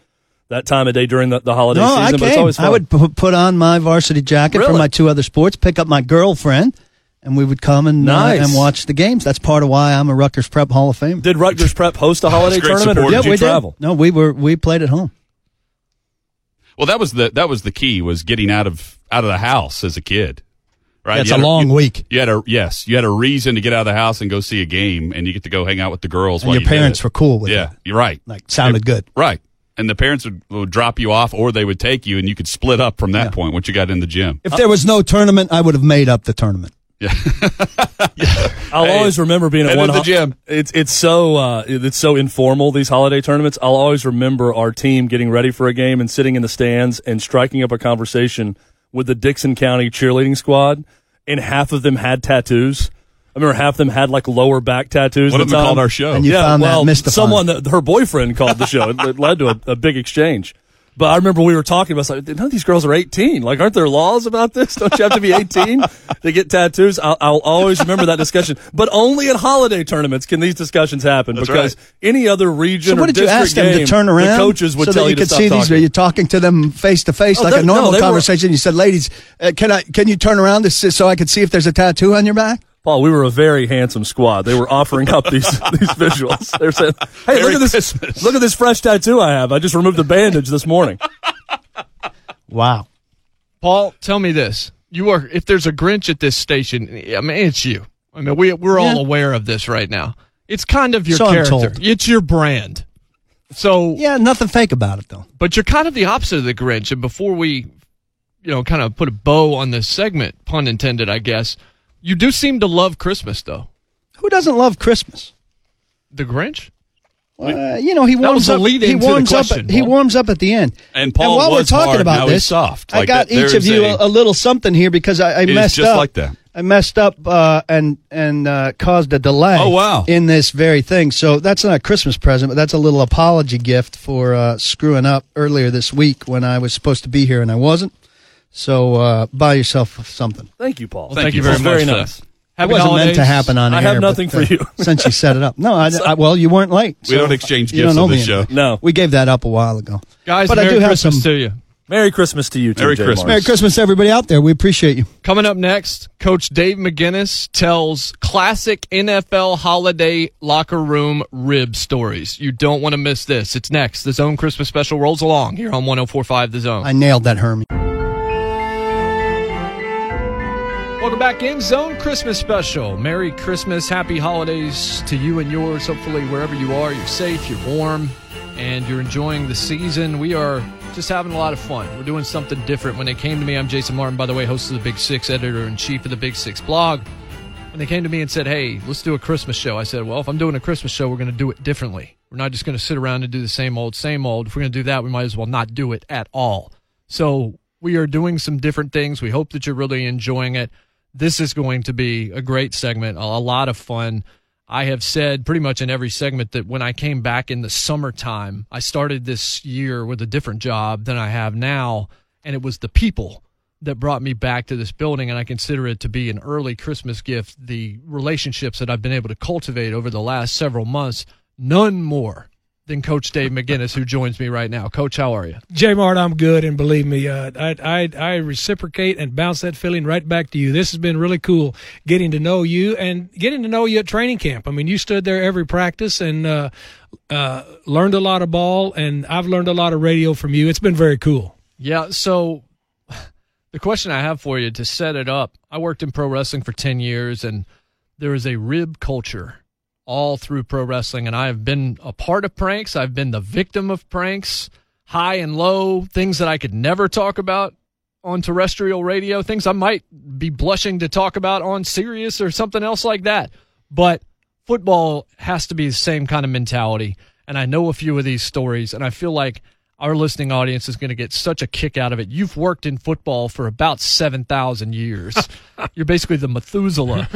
that time of day during the, the holiday no, season. I, but it's always fun. I would p- put on my varsity jacket really? for my two other sports, pick up my girlfriend, and we would come and nice. uh, and watch the games. That's part of why I'm a Rutgers Prep Hall of Famer. Did Rutgers Prep host a holiday tournament, or yeah, did you we travel? Did. No, we were we played at home. Well, that was the that was the key, was getting out of out of the house as a kid. Right? It's a long a, you, week. You had a yes, you had a reason to get out of the house and go see a game, and you get to go hang out with the girls. And while your you parents were cool with it. Yeah, that. You're right. Like sounded it, good. Right, and the parents would, would drop you off, or they would take you, and you could split up from that yeah. point once you got in the gym. If uh, there was no tournament, I would have made up the tournament. Yeah, yeah. I'll hey, always remember being at one. Ho- the gym. It's it's so uh, it's so informal, these holiday tournaments. I'll always remember our team getting ready for a game and sitting in the stands and striking up a conversation with the Dixon County cheerleading squad, and half of them had tattoos. I remember half of them had like lower back tattoos. One of them time. called our show. And you yeah, found well, that mystifying. Someone that her boyfriend called the show. It led to a, a big exchange. But I remember we were talking about, like, none of these girls are eighteen. Like, aren't there laws about this? Don't you have to be eighteen to get tattoos? I'll, I'll always remember that discussion. But only at holiday tournaments can these discussions happen. That's because right. any other region so or district game, what did you ask them to turn around? The coaches would so tell you, you could to stop see talking. These, you're talking to them face to face like that, a normal no, conversation. Were, you said, ladies, uh, can I? Can you turn around this so I can see if there's a tattoo on your back? Paul, we were a very handsome squad. They were offering up these these visuals. They're saying, "Hey, Merry look at this! Christmas. Look at this fresh tattoo I have. I just removed the bandage this morning." Wow, Paul, tell me this: you are if there's a Grinch at this station, I mean, it's you. I mean, we we're yeah. all aware of this right now. It's kind of your so character. I'm told. It's your brand. So yeah, nothing fake about it though. But you're kind of the opposite of the Grinch. And before we, you know, kind of put a bow on this segment, pun intended, I guess. You do seem to love Christmas, though. Who doesn't love Christmas? The Grinch? Uh, you know, he warms up. He warms up. At, he warms up at the end. And Paul, and while was we're talking hard, about this, soft. Like I got that, each of you a, a little something here because I, I messed just up. Like that. I messed up uh, and and uh, caused a delay. Oh, wow. In this very thing. So that's not a Christmas present, but that's a little apology gift for uh, screwing up earlier this week when I was supposed to be here and I wasn't. So uh, buy yourself something. Thank you, Paul. Well, thank, thank you very much. Very nice. Happy it wasn't holidays. Meant to happen on air. I have nothing but, for you uh, since you set it up. No, I, I, well, you weren't late. So we don't exchange gifts don't on this show. No, we gave that up a while ago, guys. But Merry I do Christmas have some, to you. Merry Christmas to you. Too, Merry Jay Christmas. Mars. Merry Christmas, to everybody out there. We appreciate you. Coming up next, Coach Dave McGinnis tells classic N F L holiday locker room rib stories. You don't want to miss this. It's next. The Zone Christmas Special rolls along here on one oh four point five The Zone. I nailed that, Hermie. Welcome back in Zone Christmas Special. Merry Christmas. Happy holidays to you and yours. Hopefully wherever you are, you're safe, you're warm, and you're enjoying the season. We are just having a lot of fun. We're doing something different. When they came to me, I'm Jason Martin, by the way, host of the Big Six, editor-in-chief of the Big Six blog. When they came to me and said, hey, let's do a Christmas show, I said, well, if I'm doing a Christmas show, we're going to do it differently. We're not just going to sit around and do the same old, same old. If we're going to do that, we might as well not do it at all. So we are doing some different things. We hope that you're really enjoying it. This is going to be a great segment, a lot of fun. I have said pretty much in every segment that when I came back in the summertime, I started this year with a different job than I have now, and it was the people that brought me back to this building, and I consider it to be an early Christmas gift, the relationships that I've been able to cultivate over the last several months, none more than Coach Dave McGinnis, who joins me right now. Coach, how are you? J. Mart, I'm good, and believe me, uh, I, I I reciprocate and bounce that feeling right back to you. This has been really cool getting to know you and getting to know you at training camp. I mean, you stood there every practice and uh, uh, learned a lot of ball, and I've learned a lot of radio from you. It's been very cool. Yeah, so the question I have for you to set it up, I worked in pro wrestling for ten years, and there is a rib culture all through pro wrestling, and I have been a part of pranks. I've been the victim of pranks, high and low, things that I could never talk about on terrestrial radio, things I might be blushing to talk about on Sirius or something else like that. But football has to be the same kind of mentality, and I know a few of these stories, and I feel like our listening audience is going to get such a kick out of it. You've worked in football for about seven thousand years. You're basically the Methuselah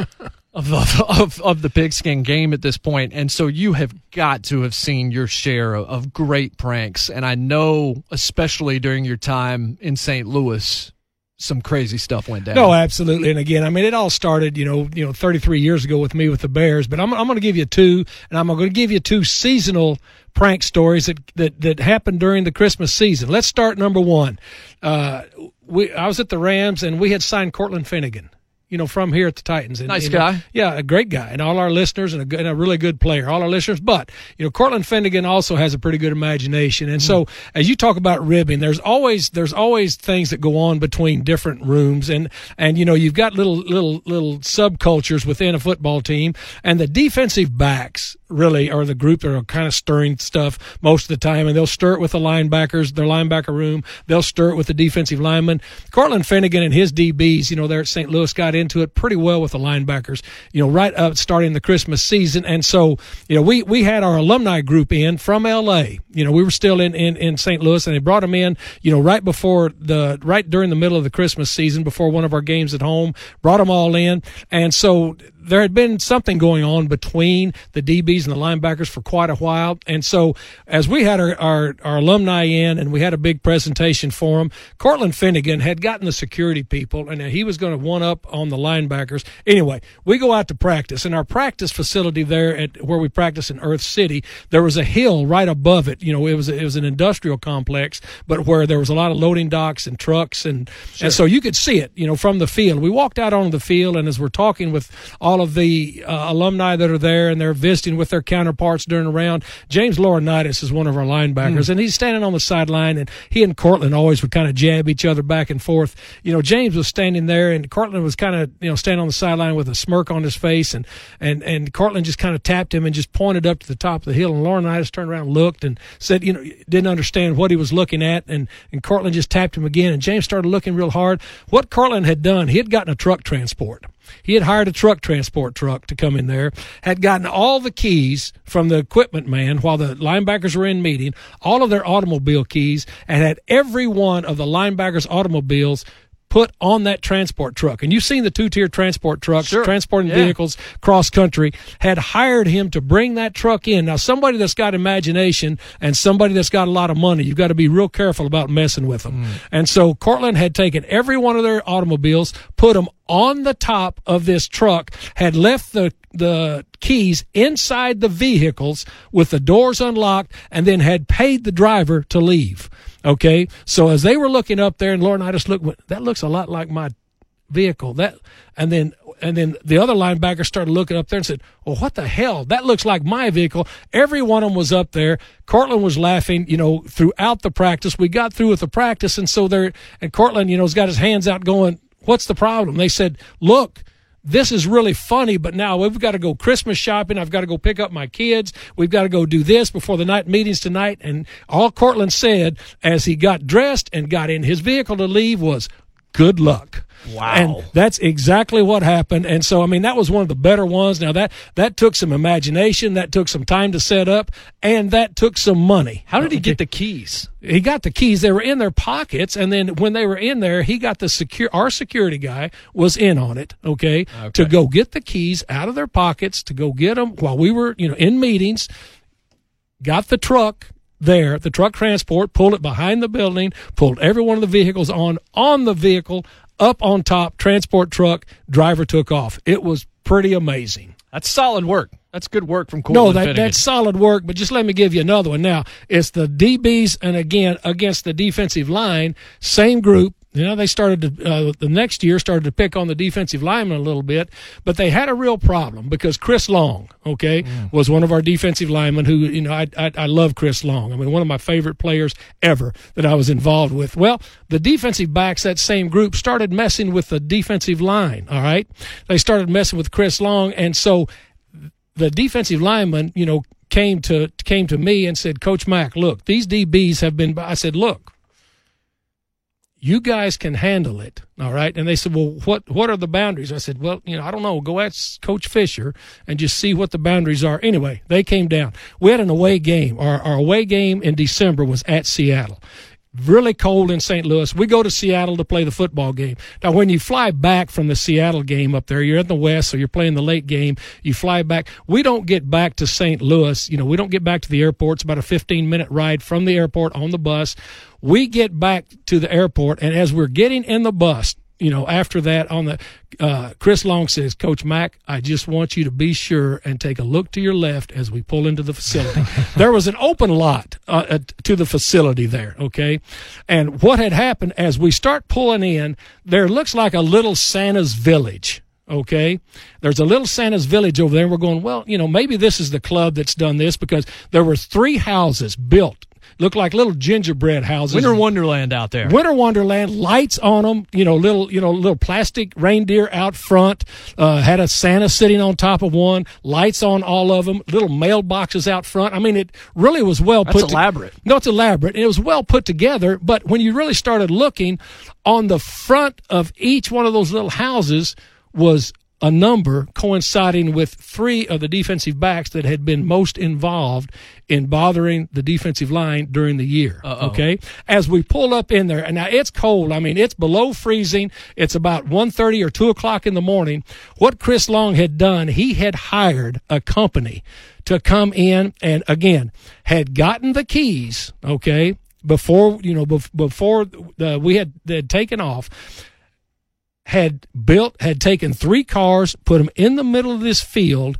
Of, of of the pigskin game at this point, and so you have got to have seen your share of, of great pranks, and I know especially during your time in Saint Louis, some crazy stuff went down. No, absolutely, and again, I mean, it all started, you know, you know, thirty-three years ago with me with the Bears, but I'm I'm going to give you two, and I'm going to give you two seasonal prank stories that that that happened during the Christmas season. Let's start number one. Uh, we I was at the Rams, and we had signed Cortland Finnegan, you know, from here at the Titans. And, nice and, guy. Yeah, a great guy. And all our listeners, and a, and a really good player, all our listeners. But, you know, Cortland Finnegan also has a pretty good imagination. And mm. so as you talk about ribbing, there's always there's always things that go on between different rooms. And, and you know, you've got little, little, little subcultures within a football team. And the defensive backs really are the group that are kind of stirring stuff most of the time. And they'll stir it with the linebackers, their linebacker room. They'll stir it with the defensive linemen. Cortland Finnegan and his D Bs, you know, there at Saint Louis, got in into it pretty well with the linebackers, you know, right up starting the Christmas season. And so, you know, we, we had our alumni group in from L A, you know, we were still in, in, in Saint Louis, and they brought them in, you know, right before the, right during the middle of the Christmas season, before one of our games at home, brought them all in. And so there had been something going on between the D Bs and the linebackers for quite a while. And so as we had our, our, our alumni in and we had a big presentation for them, Cortland Finnegan had gotten the security people and he was going to one up on the linebackers. Anyway, we go out to practice, and our practice facility there at where we practice in Earth City, there was a hill right above it. You know, it was, it was an industrial complex, but where there was a lot of loading docks and trucks. And, sure. and so you could see it, you know, from the field. We walked out on the field, and as we're talking with all all of the uh, alumni that are there and they're visiting with their counterparts during the round, James Laurinaitis is one of our linebackers, mm. and he's standing on the sideline, and he and Cortland always would kind of jab each other back and forth. You know, James was standing there, and Cortland was kind of, you know, standing on the sideline with a smirk on his face, and, and, and Cortland just kind of tapped him and just pointed up to the top of the hill, and Laurinaitis turned around and looked and said, you know, didn't understand what he was looking at, and, and Cortland just tapped him again, and James started looking real hard. What Cortland had done, he had gotten a truck transport. He had hired a truck transport truck to come in there, had gotten all the keys from the equipment man while the linebackers were in meeting, all of their automobile keys, and had every one of the linebackers' automobiles put on that transport truck. And you've seen the two-tier transport trucks, sure. transporting yeah. vehicles cross-country, had hired him to bring that truck in. Now, somebody that's got imagination and somebody that's got a lot of money, you've got to be real careful about messing with them. Mm. And so Cortland had taken every one of their automobiles, put them on the top of this truck, had left the the keys inside the vehicles with the doors unlocked, and then had paid the driver to leave. Okay, so as they were looking up there, and Lauren, I just looked, that looks a lot like my vehicle. That, and then and then the other linebacker started looking up there and said, well, what the hell? That looks like my vehicle. Every one of them was up there. Cortland was laughing, you know, throughout the practice. We got through with the practice, and so there, and Cortland, you know, has got his hands out going, what's the problem? They said, look, this is really funny, but now we've got to go Christmas shopping. I've got to go pick up my kids. We've got to go do this before the night meetings tonight. And all Cortland said as he got dressed and got in his vehicle to leave was, good luck. Wow. And that's exactly what happened. And so, I mean, that was one of the better ones. Now, that that took some imagination. That took some time to set up. And that took some money. How did he get the keys? He got the keys. They were in their pockets. And then when they were in there, he got the secure. Our security guy was in on it, okay, okay, to go get the keys out of their pockets, to go get them while we were, you know, in meetings, got the truck. There, the truck transport pulled it behind the building, pulled every one of the vehicles on on the vehicle up on top. Transport truck driver took off. It was pretty amazing. That's solid work. That's good work from Cortland. No, that, Finnegan. That's solid work. But just let me give you another one. Now it's the D Bs, and again against the defensive line. Same group. You know, they started to, uh, the next year started to pick on the defensive linemen a little bit, but they had a real problem because Chris Long, okay, mm. was one of our defensive linemen who, you know, I, I I love Chris Long. I mean, one of my favorite players ever that I was involved with. Well, the defensive backs, that same group, started messing with the defensive line, all right? They started messing with Chris Long, and so the defensive linemen, you know, came to came to me and said, Coach Mack, look, these D Bs have been – I said, look, you guys can handle it, all right? And they said, well, what what are the boundaries? I said, well, you know, I don't know. Go ask Coach Fisher and just see what the boundaries are. Anyway, they came down. We had an away game. Our, our away game in December was at Seattle. Really cold in Saint Louis. We go to Seattle to play the football game. Now, when you fly back from the Seattle game up there, you're in the West, so you're playing the late game. You fly back. We don't get back to Saint Louis. You know, we don't get back to the airport. It's about a fifteen-minute ride from the airport on the bus. We get back to the airport, and as we're getting in the bus, you know, after that, on the uh, Chris Long says, Coach Mack, I just want you to be sure and take a look to your left as we pull into the facility. There was an open lot uh, to the facility there, okay? And what had happened, as we start pulling in, there looks like a little Santa's village. Okay, there's a little Santa's village over there, and we're going, well, you know, maybe this is the club that's done this, because there were three houses built, looked like little gingerbread houses. Winter Wonderland out there. Winter Wonderland, lights on them, you know, little, you know, little plastic reindeer out front, uh, had a Santa sitting on top of one, lights on all of them, little mailboxes out front. I mean, it really was well that's put together. elaborate. To- no, it's elaborate. It was well put together, but when you really started looking, on the front of each one of those little houses was a number coinciding with three of the defensive backs that had been most involved in bothering the defensive line during the year. Uh-oh. Okay? As we pull up in there, and now it's cold. I mean, it's below freezing. It's about one thirty or two o'clock in the morning. What Chris Long had done, he had hired a company to come in and, again, had gotten the keys, okay, before, you know, before uh, we had, had taken off, had built, had taken three cars, put them in the middle of this field,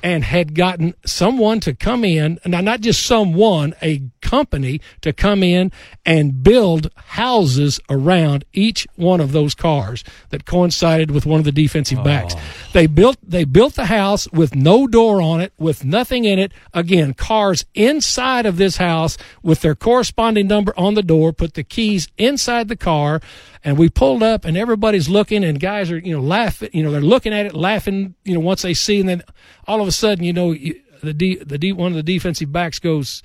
and had gotten someone to come in, now not just someone, a company to come in and build houses around each one of those cars that coincided with one of the defensive backs. Oh. They built they built the house with no door on it, with nothing in it. Again, cars inside of this house with their corresponding number on the door, put the keys inside the car, and we pulled up, and everybody's looking, and guys are, you know, laughing, you know, they're looking at it, laughing, you know, once they see, and then all of a sudden, you know, you, the D, the D, one of the defensive backs goes,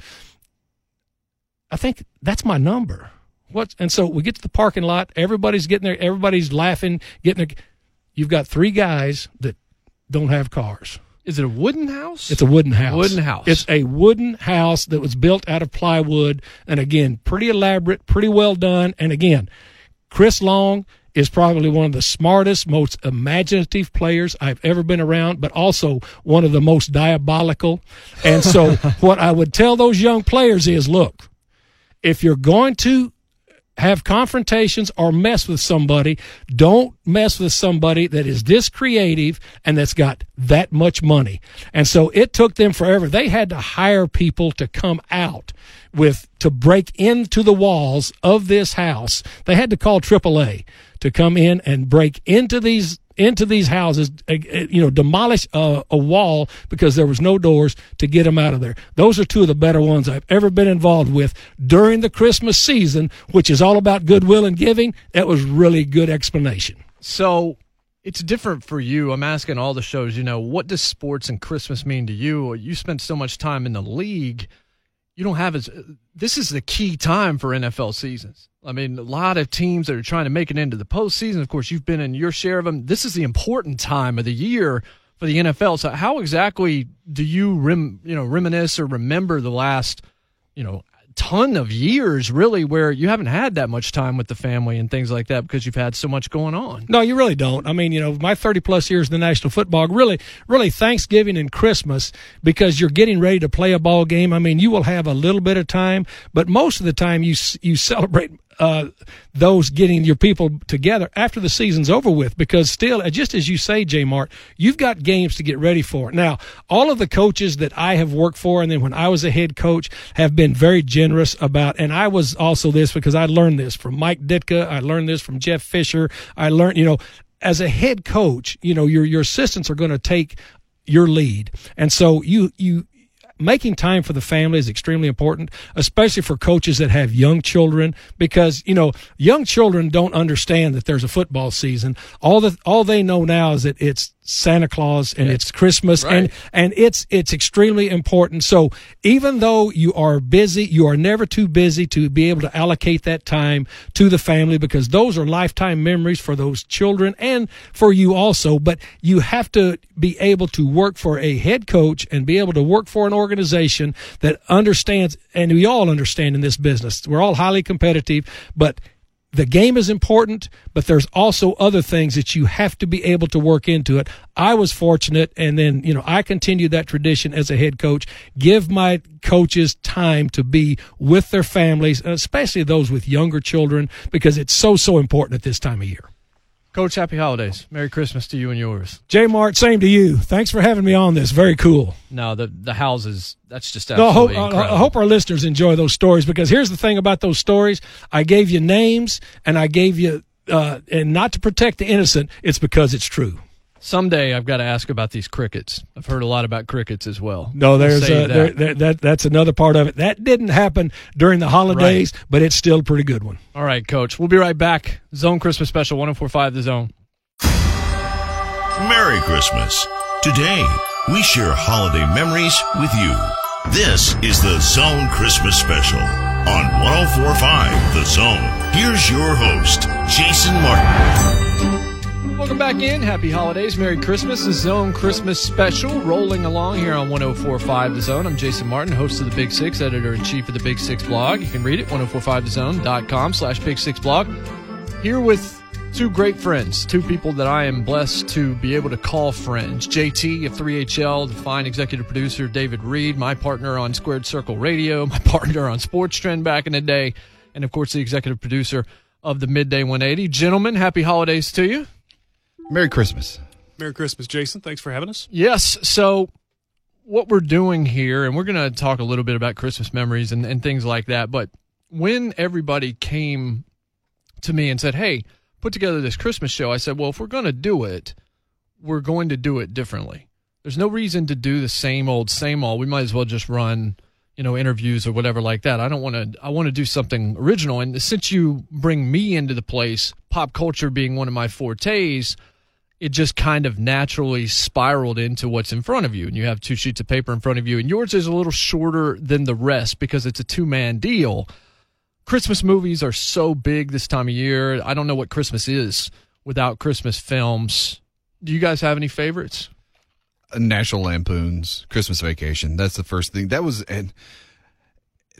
I think that's my number. What? And so we get to the parking lot, everybody's getting there, everybody's laughing, getting there. You've got three guys that don't have cars. Is it a wooden house? It's a wooden house. Wooden house. It's a wooden house that was built out of plywood, and again, pretty elaborate, pretty well done, and again, Chris Long is probably one of the smartest, most imaginative players I've ever been around, but also one of the most diabolical. And so what I would tell those young players is, look, if you're going to have confrontations or mess with somebody, don't mess with somebody that is this creative and that's got that much money. And so it took them forever. They had to hire people to come out with to break into the walls of this house. They had to call triple A to come in and break into these into these houses, you know, demolish a, a wall because there was no doors to get them out of there. Those are two of the better ones I've ever been involved with during the Christmas season, which is all about goodwill and giving. That was really good explanation. So it's different for you. I'm asking all the shows, you know, what does sports and Christmas mean to you? You spent so much time in the league. you don't have as – this is the key time for N F L seasons. I mean, a lot of teams that are trying to make it into the postseason, of course, you've been in your share of them. This is the important time of the year for the N F L. So how exactly do you, rem, you know, reminisce or remember the last, you know, ton of years really where you haven't had that much time with the family and things like that because you've had so much going on? No, you really don't. I mean, you know, my thirty plus years in the National Football, really, really Thanksgiving and Christmas, because you're getting ready to play a ball game. I mean, you will have a little bit of time, but most of the time you, you celebrate Uh, those getting your people together after the season's over with, because still, just as you say, J. Mart, you've got games to get ready for. Now, all of the coaches that I have worked for, and then when I was a head coach, have been very generous about, and I was also this because I learned this from Mike Ditka, I learned this from Jeff Fisher, I learned, you know, as a head coach, you know, your, your assistants are going to take your lead. And so you, you, making time for the family is extremely important, especially for coaches that have young children, because, you know, young children don't understand that there's a football season. All the, all they know now is that it's Santa Claus and yeah. it's Christmas, right. and, and it's, it's extremely important. So even though you are busy, you are never too busy to be able to allocate that time to the family, because those are lifetime memories for those children and for you also. But you have to be able to work for a head coach and be able to work for an organization that understands, and we all understand in this business, we're all highly competitive, but the game is important, but there's also other things that you have to be able to work into it. I was fortunate, and then, you know, I continued that tradition as a head coach. Give my coaches time to be with their families, especially those with younger children, because it's so, so important at this time of year. Coach, happy holidays. Merry Christmas to you and yours. J. Mart, same to you. Thanks for having me on this. Very cool. No, the the houses, that's just absolutely no, I hope, incredible. I hope our listeners enjoy those stories, because here's the thing about those stories. I gave you names, and I gave you, uh, and not to protect the innocent, it's because it's true. Someday I've got to ask about these crickets. I've heard a lot about crickets as well. No, there's a, that. There, there, that that's another part of it. That didn't happen during the holidays, right. But it's still a pretty good one. All right, Coach. We'll be right back. Zone Christmas Special, one oh four point five The Zone. Merry Christmas. Today, we share holiday memories with you. This is the Zone Christmas Special on one oh four point five The Zone. Here's your host, Jason Martin. Welcome back in. Happy holidays. Merry Christmas. The Zone Christmas Special rolling along here on one oh four point five The Zone. I'm Jason Martin, host of The Big Six, editor-in-chief of The Big Six blog. You can read it, one oh four point five the zone dot com slash Big Six blog. Here with two great friends, two people that I am blessed to be able to call friends. J T of three H L, the fine executive producer, David Reed, my partner on Squared Circle Radio, my partner on Sports Trend back in the day, and, of course, the executive producer of the Midday one eighty. Gentlemen, happy holidays to you. Merry Christmas. Merry Christmas, Jason. Thanks for having us. Yes. So what we're doing here, and we're going to talk a little bit about Christmas memories and, and things like that, but when everybody came to me and said, hey, put together this Christmas show, I said, well, if we're going to do it, we're going to do it differently. There's no reason to do the same old, same old. We might as well just run, you know, interviews or whatever like that. I don't want to, I want to do something original. And since you bring me into the place, pop culture being one of my fortes, it just kind of naturally spiraled into what's in front of you. And you have two sheets of paper in front of you. And yours is a little shorter than the rest because it's a two-man deal. Christmas movies are so big this time of year. I don't know what Christmas is without Christmas films. Do you guys have any favorites? National Lampoon's Christmas Vacation. That's the first thing. That was... and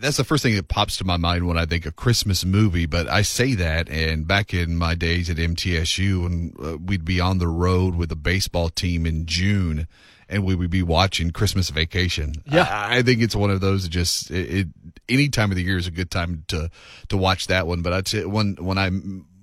that's the first thing that pops to my mind when I think of Christmas movie, but I say that, and back in my days at M T S U, when uh, we'd be on the road with a baseball team in June, and we would be watching Christmas Vacation. Yeah. I, I think it's one of those that just, it, it, any time of the year is a good time to, to watch that one. But I'd say when, when I,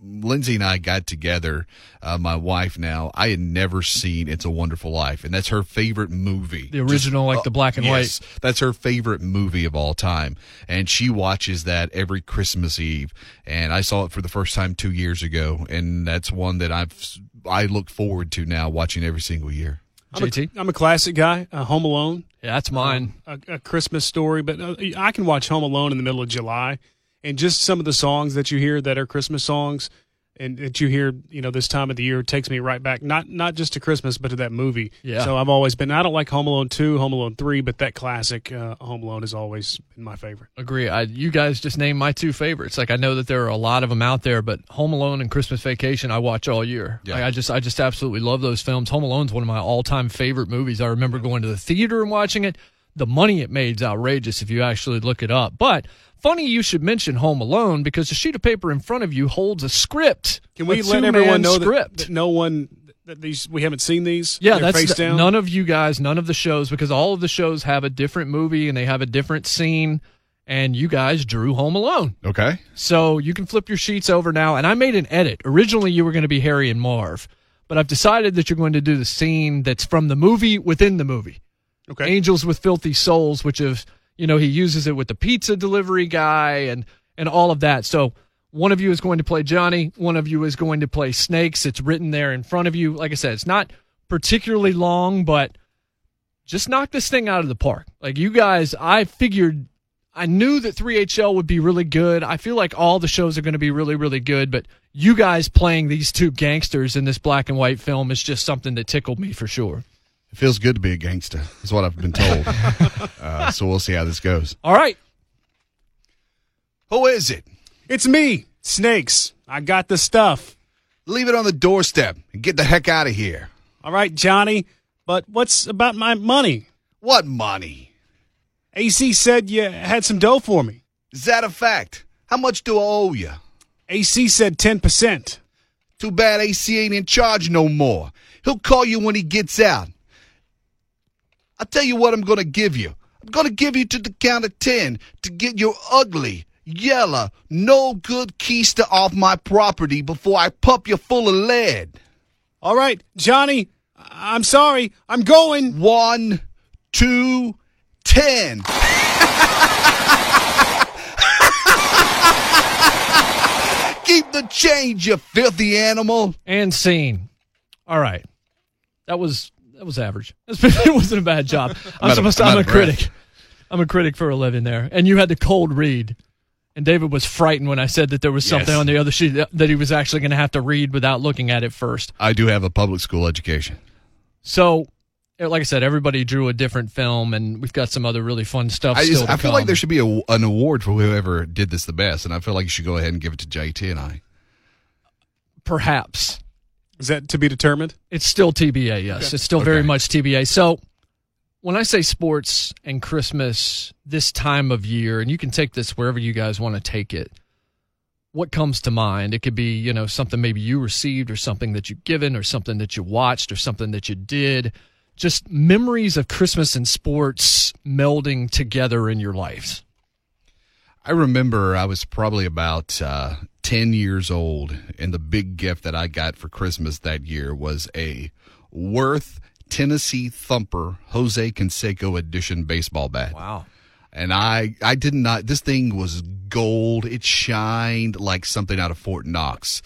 Lindsay and I got together, uh, my wife now, I had never seen It's a Wonderful Life, and that's her favorite movie. The original, just, like uh, the black and yes, white. That's her favorite movie of all time, and she watches that every Christmas Eve. And I saw it for the first time two years ago, and that's one that I've I look forward to now watching every single year. I'm J T? A, I'm a classic guy, uh, Home Alone. Yeah, that's mine. Um, a, a Christmas Story, but uh, I can watch Home Alone in the middle of July. And just some of the songs that you hear that are Christmas songs, and that you hear, you know, this time of the year takes me right back, not not just to Christmas, but to that movie. Yeah. So I've always been, I don't like Home Alone two, Home Alone three, but that classic uh, Home Alone has always been my favorite. Agree. I, you guys just named my two favorites. Like, I know that there are a lot of them out there, but Home Alone and Christmas Vacation I watch all year. Yeah. Like, I just I just absolutely love those films. Home Alone's one of my all-time favorite movies. I remember going to the theater and watching it. The money it made is outrageous if you actually look it up. But funny you should mention Home Alone, because the sheet of paper in front of you holds a script. Can we let everyone know that, that no one that these we haven't seen these? Yeah, that's face the, down? None of you guys, none of the shows, because all of the shows have a different movie and they have a different scene. And you guys drew Home Alone. Okay, so you can flip your sheets over now. And I made an edit. Originally, you were going to be Harry and Marv, but I've decided that you're going to do the scene that's from the movie within the movie. Okay. Angels with Filthy Souls, which is, you know, he uses it with the pizza delivery guy and, and all of that. So one of you is going to play Johnny. One of you is going to play Snakes. It's written there in front of you. Like I said, it's not particularly long, but just knock this thing out of the park. Like, you guys, I figured, I knew that three H L would be really good. I feel like all the shows are going to be really, really good, but you guys playing these two gangsters in this black and white film is just something that tickled me for sure. It feels good to be a gangster, is what I've been told. uh, so we'll see how this goes. All right. Who is it? It's me, Snakes. I got the stuff. Leave it on the doorstep and get the heck out of here. All right, Johnny, but what's about my money? What money? A C said you had some dough for me. Is that a fact? How much do I owe you? A C said ten percent. Too bad A C ain't in charge no more. He'll call you when he gets out. I'll tell you what I'm going to give you. I'm going to give you to the count of ten to get your ugly, yellow, no-good keister off my property before I pump you full of lead. All right, Johnny, I'm sorry. I'm going. One, two, ten. Keep the change, you filthy animal. And scene. All right. That was... That was average. It wasn't a bad job. I'm, I'm, supposed to, I'm, I'm a critic. Breath. I'm a critic for a living there. And you had the cold read. And David was frightened when I said that there was something yes. on the other sheet that he was actually going to have to read without looking at it first. I do have a public school education. So, like I said, everybody drew a different film, and we've got some other really fun stuff I still just, to I feel come. Like there should be a, an award for whoever did this the best, and I feel like you should go ahead and give it to J T and I. Perhaps. Is that to be determined? It's still T B A, yes. Okay. It's still okay. Very much T B A. So when I say sports and Christmas this time of year, and you can take this wherever you guys want to take it, what comes to mind? It could be, you know, something maybe you received or something that you've given or something that you watched or something that you did. Just memories of Christmas and sports melding together in your lives. I remember I was probably about uh, ten years old, and the big gift that I got for Christmas that year was a Worth Tennessee Thumper Jose Canseco edition baseball bat. Wow. And I, I did not – this thing was gold. It shined like something out of Fort Knox,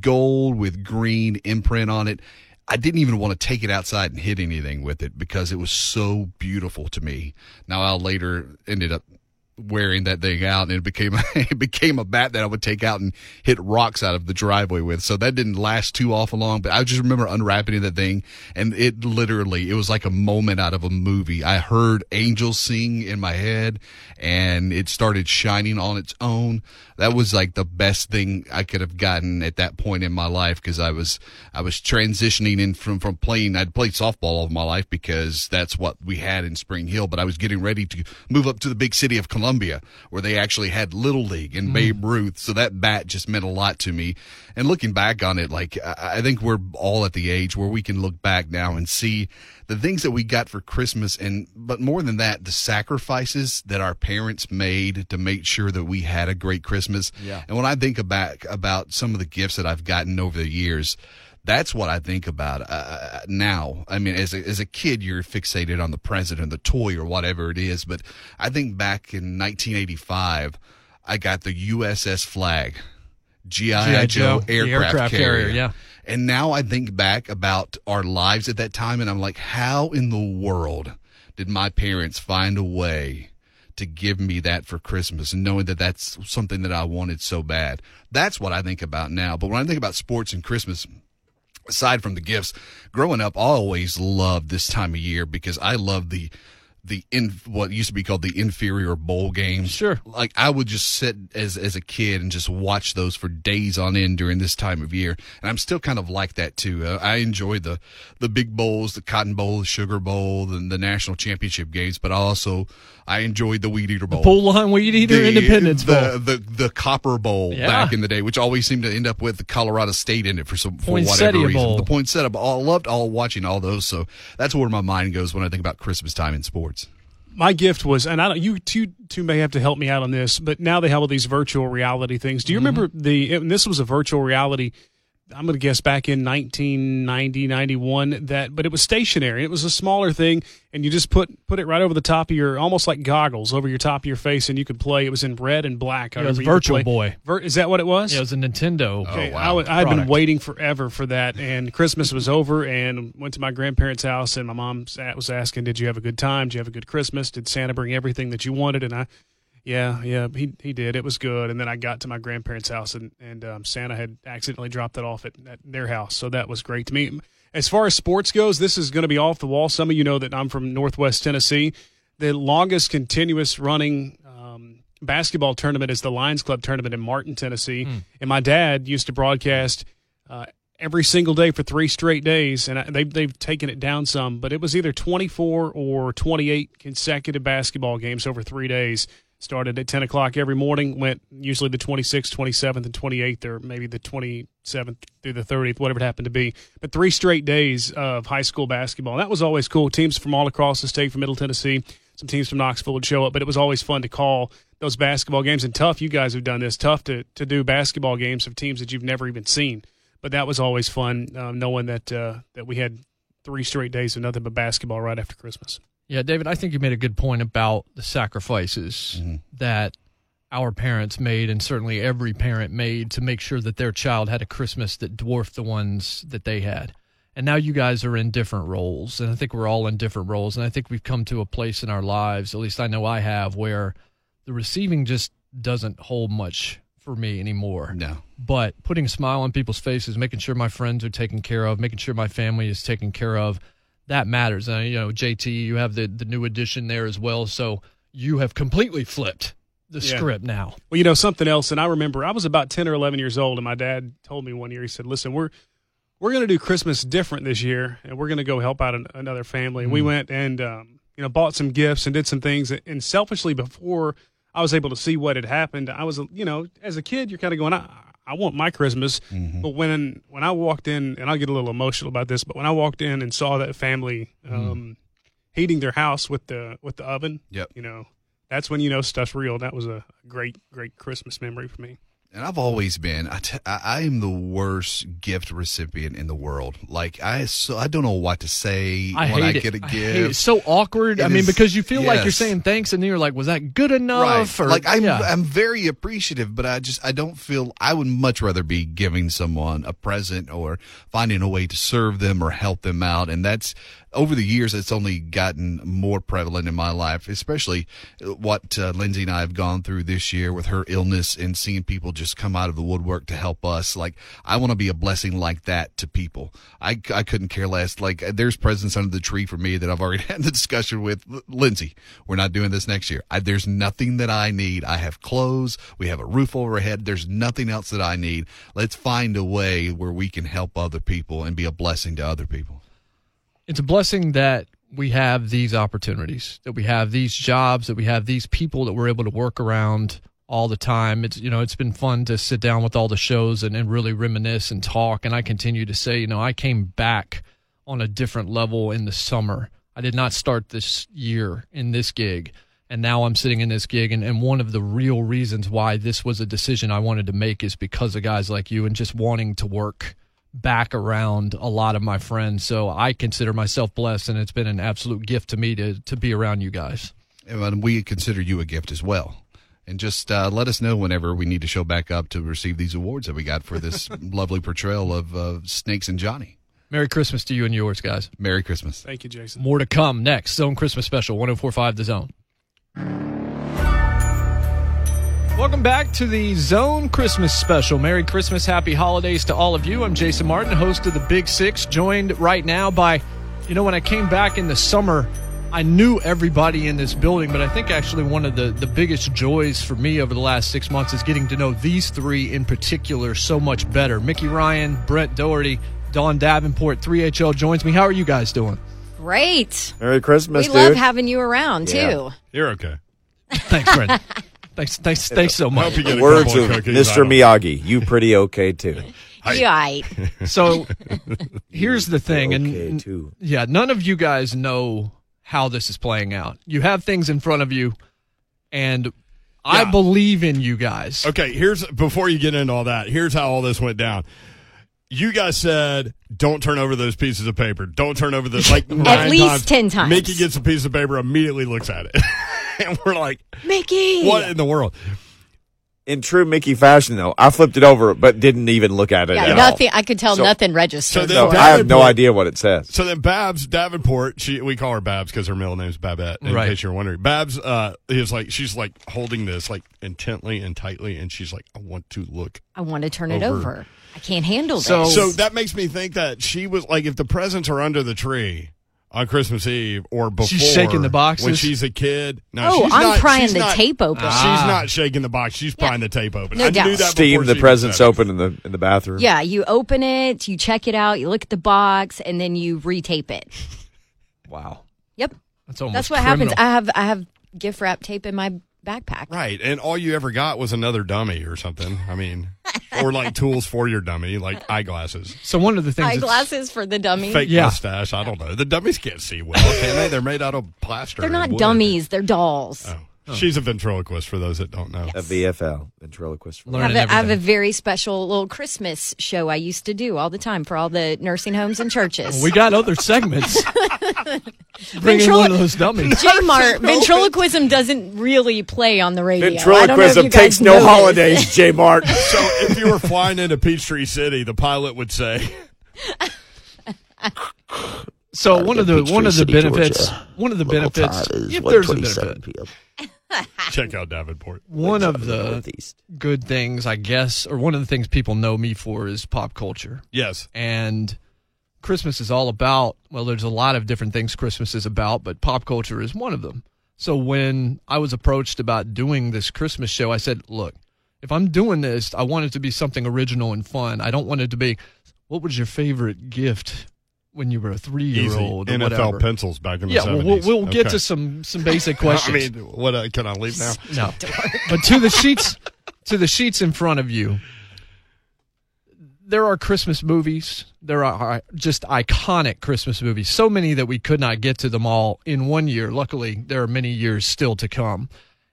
gold with green imprint on it. I didn't even want to take it outside and hit anything with it because it was so beautiful to me. Now, I later ended up – wearing that thing out, and it became it became a bat that I would take out and hit rocks out of the driveway with. So that didn't last too awful long, but I just remember unwrapping that thing, and it literally, it was like a moment out of a movie. I heard angels sing in my head, and it started shining on its own. That was like the best thing I could have gotten at that point in my life, because I was I was transitioning in from, from playing. I'd played softball all of my life because that's what we had in Spring Hill, but I was getting ready to move up to the big city of Columbus. Columbia, where they actually had Little League and mm. Babe Ruth. So that bat just meant a lot to me. And looking back on it, like, I think we're all at the age where we can look back now and see the things that we got for Christmas. And, but more than that, the sacrifices that our parents made to make sure that we had a great Christmas. Yeah. And when I think about, about some of the gifts that I've gotten over the years, that's what I think about uh, now. I mean, as a, as a kid, you're fixated on the present and the toy or whatever it is. But I think back in nineteen eighty-five, I got the U S S Flag, G I Joe aircraft, aircraft carrier. carrier. Yeah. And now I think back about our lives at that time, and I'm like, how in the world did my parents find a way to give me that for Christmas, and knowing that that's something that I wanted so bad. That's what I think about now. But when I think about sports and Christmas, aside from the gifts, growing up, I always loved this time of year because I loved the the in what used to be called the inferior bowl games. Sure. Like, I would just sit as as a kid and just watch those for days on end during this time of year. And I'm still kind of like that too. Uh, I enjoy the, the big bowls, the Cotton Bowl, the Sugar Bowl, and the national championship games, but also I enjoyed the Weed Eater Bowl. The Pool Line Weed Eater the, Independence the, Bowl. The, the, the Copper Bowl yeah. back in the day, which always seemed to end up with Colorado State in it for some for whatever reason. Bowl. The Poinsettia Bowl. I loved all watching all those, so that's where my mind goes when I think about Christmas time in sports. My gift was, and I don't, you two, two may have to help me out on this, but now they have all these virtual reality things. Do you mm-hmm. remember the, and this was a virtual reality, I'm going to guess back in nineteen ninety, ninety-one, that, but it was stationary. It was a smaller thing, and you just put, put it right over the top of your, almost like goggles, over your top of your face, and you could play. It was in red and black. Yeah, it was Virtual Boy. Vir- is that what it was? Yeah, it was a Nintendo. Okay, oh, wow. I, w- I had been waiting forever for that, and Christmas was over, and went to my grandparents' house, and my mom was asking, did you have a good time? Did you have a good Christmas? Did Santa bring everything that you wanted? And I... Yeah, yeah, he he did. It was good. And then I got to my grandparents' house, and, and um, Santa had accidentally dropped it off at, at their house. So that was great to me. As far as sports goes, this is going to be off the wall. Some of you know that I'm from Northwest Tennessee. The longest continuous running um, basketball tournament is the Lions Club tournament in Martin, Tennessee. Mm. And my dad used to broadcast uh, every single day for three straight days. And I, they, they've taken it down some. But it was either twenty-four or twenty-eight consecutive basketball games over three days. Started at ten o'clock every morning, went usually the twenty-sixth, twenty-seventh, and twenty-eighth, or maybe the twenty-seventh through the thirtieth, whatever it happened to be. But three straight days of high school basketball. That was always cool. Teams from all across the state, from Middle Tennessee, some teams from Knoxville would show up, but it was always fun to call those basketball games. And tough, you guys have done this, tough to, to do basketball games of teams that you've never even seen. But that was always fun, uh, knowing that uh, that we had three straight days of nothing but basketball right after Christmas. Yeah, David, I think you made a good point about the sacrifices mm-hmm. that our parents made, and certainly every parent made, to make sure that their child had a Christmas that dwarfed the ones that they had. And now you guys are in different roles, and I think we're all in different roles, and I think we've come to a place in our lives, at least I know I have, where the receiving just doesn't hold much for me anymore. No. But putting a smile on people's faces, making sure my friends are taken care of, making sure my family is taken care of, that matters. And, you know, J T, you have the, the new addition there as well, so you have completely flipped the yeah. script now. Well, you know, something else, and I remember I was about ten or eleven years old, and my dad told me one year, he said, listen, we're we're going to do Christmas different this year, and we're going to go help out an, another family. And mm. we went and, um, you know, bought some gifts and did some things, and selfishly, before I was able to see what had happened, I was, you know, as a kid, you're kind of going, I, I want my Christmas, mm-hmm. but when when I walked in, and I'll get a little emotional about this, but when I walked in and saw that family um, mm. heating their house with the with the oven, yep. you know, that's when you know stuff's real. That was a great, great Christmas memory for me. And I've always been, I, t- I am the worst gift recipient in the world. Like, I so I don't know what to say I when I it. get a gift. I hate it. It's so awkward. It I is, mean, because you feel yes. like you're saying thanks, and then you're like, was that good enough? Right. Or, like, I'm, yeah. I'm very appreciative, but I just, I don't feel, I would much rather be giving someone a present or finding a way to serve them or help them out. And that's, over the years, it's only gotten more prevalent in my life, especially what uh, Lindsay and I have gone through this year with her illness and seeing people just come out of the woodwork to help us. Like, I want to be a blessing like that to people. I, I couldn't care less. Like, there's presents under the tree for me that I've already had the discussion with Lindsay. We're not doing this next year. I, there's nothing that I need. I have clothes. We have a roof over our head. There's nothing else that I need. Let's find a way where we can help other people and be a blessing to other people. It's a blessing that we have these opportunities, that we have these jobs, that we have these people that we're able to work around all the time. It's, you know, it's been fun to sit down with all the shows and, and really reminisce and talk. And I continue to say, you know, I came back on a different level in the summer. I did not start this year in this gig. And now I'm sitting in this gig. And, and one of the real reasons why this was a decision I wanted to make is because of guys like you and just wanting to work back around a lot of my friends. So I consider myself blessed, and it's been an absolute gift to me to to be around you guys. And we consider you a gift as well. And just uh, let us know whenever we need to show back up to receive these awards that we got for this lovely portrayal of uh, Snakes and Johnny. Merry Christmas to you and yours, guys. Merry Christmas. Thank you, Jason. More to come next. Zone Christmas Special, one oh four point five The Zone. Welcome back to the Zone Christmas Special. Merry Christmas, happy holidays to all of you. I'm Jason Martin, host of the Big Six, joined right now by, you know, when I came back in the summer, I knew everybody in this building, but I think actually one of the, the biggest joys for me over the last six months is getting to know these three in particular so much better. Mickey Ryan, Brett Doherty, Dawn Davenport, three H L joins me. How are you guys doing? Great. Merry Christmas, we dude. We love having you around, yeah. too. You're okay. Thanks, Brett. thanks, thanks, thanks so much. The words of cookies, Mister Miyagi, you pretty okay, too. Right. So here's the thing. And okay, too. Yeah, none of you guys know how this is playing out. You have things in front of you, and yeah. I believe in you guys. Okay, here's before you get into all that, here's how all this went down. You guys said, don't turn over those pieces of paper. Don't turn over those, like, nine At least times. ten times. Mickey gets a piece of paper, immediately looks at it. And we're like, Mickey! What in the world? In true Mickey fashion, though, I flipped it over, but didn't even look at it yeah, at nothing, all. I could tell so, nothing registered. So then, no, I have no idea what it says. So then Babs Davenport, she, we call her Babs because her middle name is Babette, in right. case you're wondering. Babs uh, is like, she's like holding this like intently and tightly, and she's like, I want to look. I want to turn over. it over. I can't handle this. So, so that makes me think that she was like, if the presents are under the tree on Christmas Eve or before. She's shaking the boxes? When she's a kid. No, oh, she's I'm not, prying she's the not, tape open. Ah. She's not shaking the box. She's yeah. prying the tape open. No I doubt. Knew that Steam the presents open in the in the bathroom. Yeah, you open it, you check it out, you look at the box, and then you retape it. Wow. Yep. That's almost That's what criminal. happens. I have I have gift wrap tape in my backpack. Right, and all you ever got was another dummy or something. I mean... Or like tools for your dummy, like eyeglasses. So one of the things eyeglasses for the dummy, fake yeah. mustache. I don't know. The dummies can't see well, can they? They're made out of plaster. They're not dummies. They're dolls. Oh. Oh. She's a ventriloquist. For those that don't know, yes. a V F L ventriloquist. I have a, I have a very special little Christmas show I used to do all the time for all the nursing homes and churches. We got other segments. Bring Ventrilo- in one of those dummies. J-Mart, ventriloquism doesn't really play on the radio. Ventriloquism takes no holidays, J-Mart. So if you were flying into Peachtree City, the pilot would say. So one of, the, one of the benefits, one of the benefits, if there's a benefit. Check out Davenport. One of the good things, I guess, or one of the things people know me for is pop culture. Yes. And Christmas is all about, well, there's a lot of different things Christmas is about, but pop culture is one of them. So when I was approached about doing this Christmas show, I said, look, if I'm doing this, I want it to be something original and fun. I don't want it to be, what was your favorite gift when you were a three-year-old Easy. Or N F L whatever. Pencils back in the yeah, seventies. Yeah, we'll, we'll get okay. to some some basic questions. I mean, what uh, can I leave now? No. But to the sheets to the sheets in front of you, there are Christmas movies. There are just iconic Christmas movies, so many that we could not get to them all in one year. Luckily, there are many years still to come.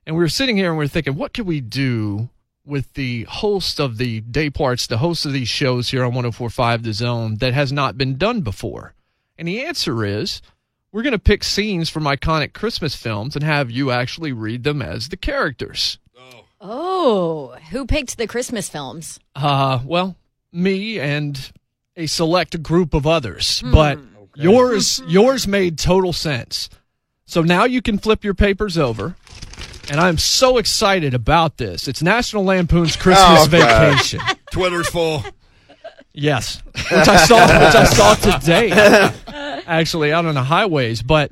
And we were sitting here and we were thinking, what could we do with the host of the day parts, the host of these shows here on one oh four point five The Zone that has not been done before? And the answer is we're going to pick scenes from iconic Christmas films and have you actually read them as the characters. Oh, oh who picked the Christmas films? Uh, well, me and a select group of others, mm. but okay. yours, yours made total sense. So now you can flip your papers over. And I'm so excited about this. It's National Lampoon's Christmas oh, Vacation. Twitter's full. Yes, which I saw. Which I saw today, actually, out on the highways. But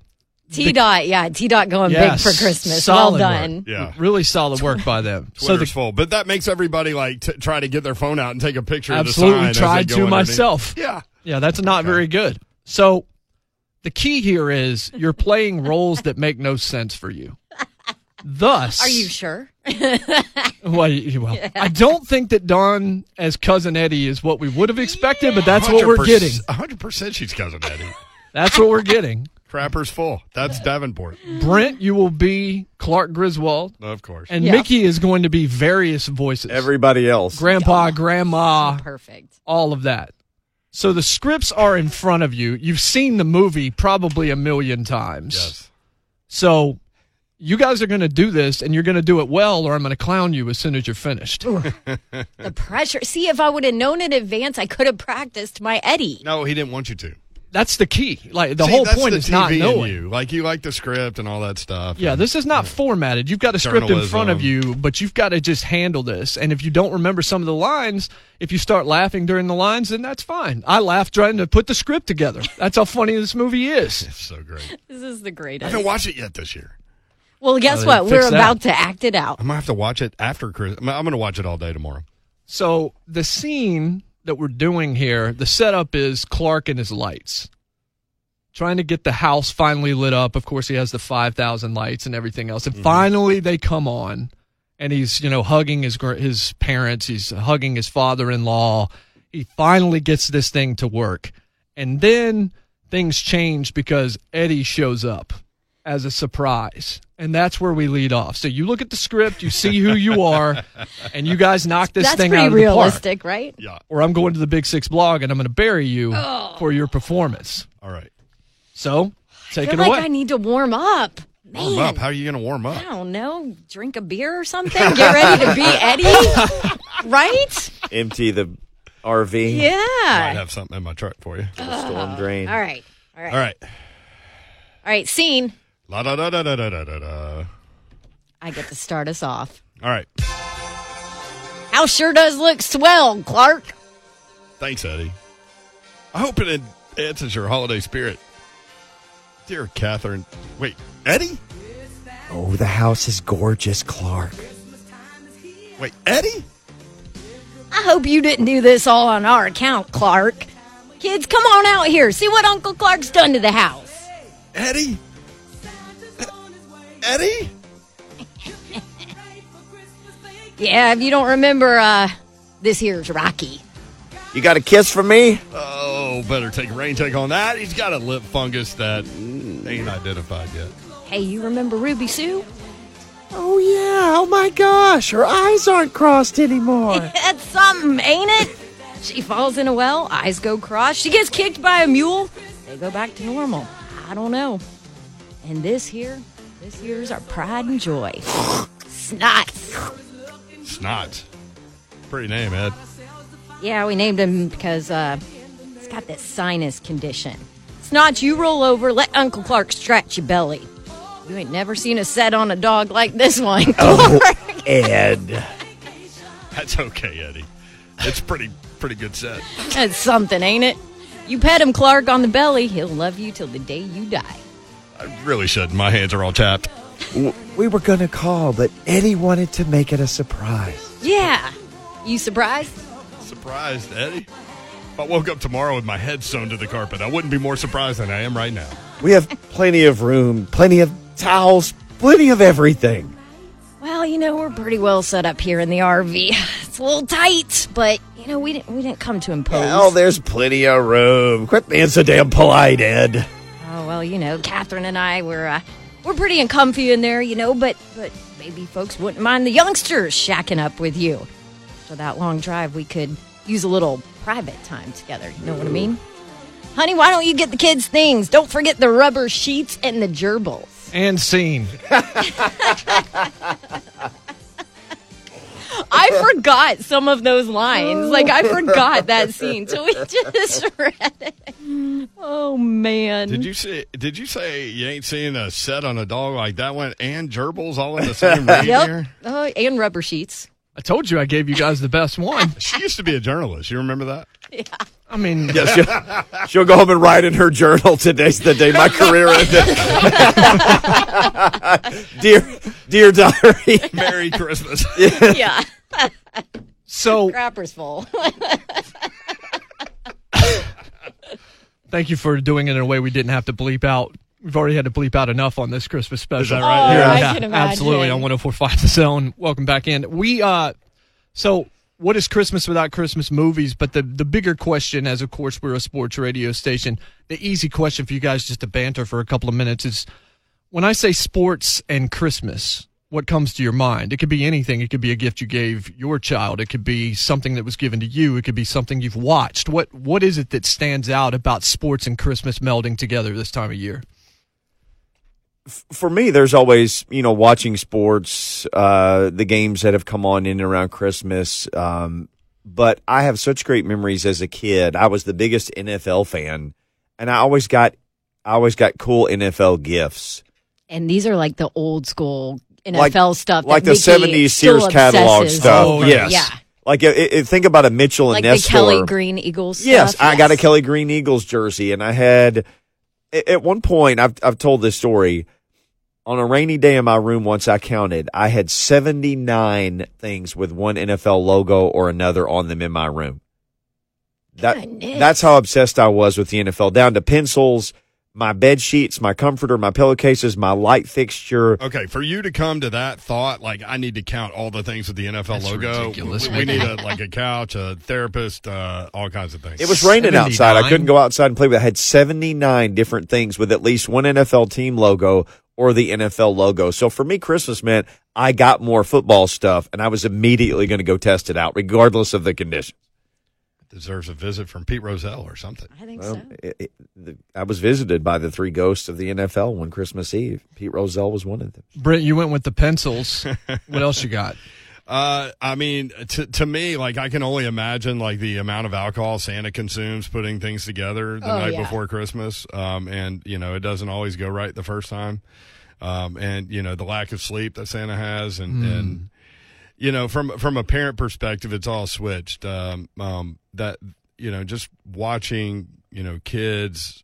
T Dot, yeah, T Dot going yes, big for Christmas. Well done. Work. Yeah, really solid work by them. Twitter's so the, full, but that makes everybody like t- try to get their phone out and take a picture. Absolutely, of the sign tried as they go to underneath. Myself. Yeah, yeah, that's not okay. very good. So the key here is you're playing roles that make no sense for you. Thus, are you sure? well, well yeah. I don't think that Dawn as Cousin Eddie is what we would have expected, yeah. but that's what we're getting. one hundred percent she's Cousin Eddie. That's what we're getting. Crapper's full. That's Davenport. Brent, you will be Clark Griswold. Of course. And yeah. Mickey is going to be various voices. Everybody else. Grandpa, yeah. grandma. So perfect. All of that. So the scripts are in front of you. You've seen the movie probably a million times. Yes. So... you guys are going to do this, and you're going to do it well, or I'm going to clown you as soon as you're finished. The pressure. See, if I would have known in advance, I could have practiced my Eddie. No, he didn't want you to. that's the key. Like the See, whole point is T V not knowing. You. Like you like the script and all that stuff. Yeah, and, this is not yeah. formatted. You've got a script Journalism. in front of you, but you've got to just handle this. And if you don't remember some of the lines, if you start laughing during the lines, then that's fine. I laughed trying to put the script together. That's how funny this movie is. It's so great. This is the greatest. I haven't watched it yet this year. Well, guess uh, what? We're about that. to act it out. I'm going to have to watch it after Christmas. I'm going to watch it all day tomorrow. So the scene that we're doing here, the setup is Clark and his lights. Trying to get the house finally lit up. Of course, he has the five thousand lights and everything else. And mm-hmm. finally they come on, and he's, you know, hugging his his parents. He's hugging his father-in-law. He finally gets this thing to work. And then things change because Eddie shows up as a surprise. And that's where we lead off. So you look at the script, you see who you are, and you guys knock this that's thing out of the park. That's pretty realistic, right? Yeah. Or I'm going to the Big Six blog, and I'm going to bury you oh. for your performance. All right. So take I feel it like away. I need to warm up. Man. Warm up? How are you going to warm up? I don't know. Drink a beer or something? Get ready to be Eddie? Right? Empty the R V. Yeah. I have something in my truck for you. Oh. Storm drain. All right. All right. All right. All right, scene. La da da da da da da da. I get to start us off. All right. House sure does look swell, Clark. Thanks, Eddie. I hope it answers your holiday spirit. Dear Catherine. Wait, Eddie? Oh, the house is gorgeous, Clark. Wait, Eddie? I hope you didn't do this all on our account, Clark. Kids, come on out here. See what Uncle Clark's done to the house. Eddie? Eddie? Yeah, if you don't remember, uh, this here's Rocky. You got a kiss from me? Oh, better take a rain check on that. He's got a lip fungus that ain't identified yet. Hey, you remember Ruby Sue? Oh, yeah. Oh, my gosh. Her eyes aren't crossed anymore. That's something, ain't it? She falls in a well. Eyes go crossed. She gets kicked by a mule. They go back to normal. I don't know. And this here... This year's our pride and joy. Snots. Snots. Pretty name, Ed. Yeah, we named him because uh, he's got this sinus condition. Snots, you roll over, let Uncle Clark scratch your belly. You ain't never seen a set on a dog like this one, Clark. Oh, Ed. That's okay, Eddie. It's pretty, pretty good set. That's something, ain't it? You pet him, Clark, on the belly. He'll love you till the day you die. I really shouldn't. My hands are all tapped. We were going to call, but Eddie wanted to make it a surprise. Yeah. You surprised? Surprised, Eddie? If I woke up tomorrow with my head sewn to the carpet, I wouldn't be more surprised than I am right now. We have plenty of room, plenty of towels, plenty of everything. Well, you know, we're pretty well set up here in the R V. It's a little tight, but, you know, we didn't, we didn't come to impose. Well, there's plenty of room. Quit being so damn polite, Ed. Well, you know, Catherine and I, we're, uh, we're pretty and comfy in there, you know, but, but maybe folks wouldn't mind the youngsters shacking up with you. After that long drive, we could use a little private time together. You know what I mean? Honey, why don't you get the kids things? Don't forget the rubber sheets and the gerbils. And scene. I forgot some of those lines. Like, I forgot that scene, so we just read it. Oh, man. Did you say, did you say you ain't seen a set on a dog like that one and gerbils all in the same room yep. here? Uh, and rubber sheets. I told you I gave you guys the best one. She used to be a journalist. You remember that? Yeah. I mean. Yeah, she'll, she'll go home and write in her journal, today's the day my career ended. dear, dear diary. Merry Christmas. Yeah. So. Crapper's full. Thank you for doing it in a way we didn't have to bleep out. We've already had to bleep out enough on this Christmas special. Is that right? Oh, yeah. I yeah. can imagine. Absolutely. On one oh four point five The Zone. Welcome back in. We uh, so what is Christmas without Christmas movies? But the, the bigger question, as of course we're a sports radio station, the easy question for you guys just to banter for a couple of minutes is, when I say sports and Christmas, what comes to your mind? It could be anything. It could be a gift you gave your child. It could be something that was given to you. It could be something you've watched. What What is it that stands out about sports and Christmas melding together this time of year? For me, there's always, you know, watching sports, uh, the games that have come on in and around Christmas. Um, but I have such great memories as a kid. I was the biggest N F L fan And I always got, I always got cool N F L gifts. And these are like the old school N F L like, stuff, like the seventies Sears catalog stuff. Oh, yes, yeah. Like it, it, think about a Mitchell and like Ness the Kelly store. Green Eagles. Yes, stuff. I yes. got a Kelly Green Eagles jersey, and I had at one point. I've I've told this story. On a rainy day in my room, once I counted, I had seventy-nine things with one N F L logo or another on them in my room. That Goodness. That's how obsessed I was with the N F L, down to pencils, my bed sheets, my comforter, my pillowcases, my light fixture. Okay, for you to come to that thought, like I need to count all the things with the N F L that's logo. Ridiculous, we, we need a, like a couch, a therapist, uh, all kinds of things. It was raining seventy-nine outside. I couldn't go outside and play with it. I had seventy-nine different things with at least one N F L team logo or the N F L logo. So for me, Christmas meant I got more football stuff, and I was immediately going to go test it out, regardless of the condition. Deserves a visit from Pete Rozelle or something. I think well, so. It, it, the, I was visited by the three ghosts of the N F L one Christmas Eve. Pete Rozelle was one of them. Brent, you went with the pencils. What else you got? Uh, I mean, to to me, like I can only imagine like the amount of alcohol Santa consumes putting things together the oh, night yeah. before Christmas, um, and you know it doesn't always go right the first time, um, and you know the lack of sleep that Santa has, and, mm. and you know from from a parent perspective, it's all switched. Um, um, that you know just watching you know kids.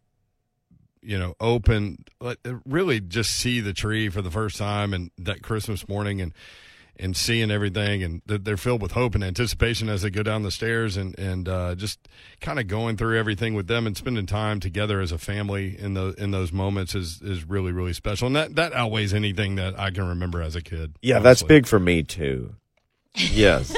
You know, open really just see the tree for the first time, and that Christmas morning, and. and seeing everything, and they're filled with hope and anticipation as they go down the stairs, and, and uh, just kind of going through everything with them and spending time together as a family in the in those moments is, is really, really special. And that, that outweighs anything that I can remember as a kid. Yeah, honestly. That's big for me, too. Yes.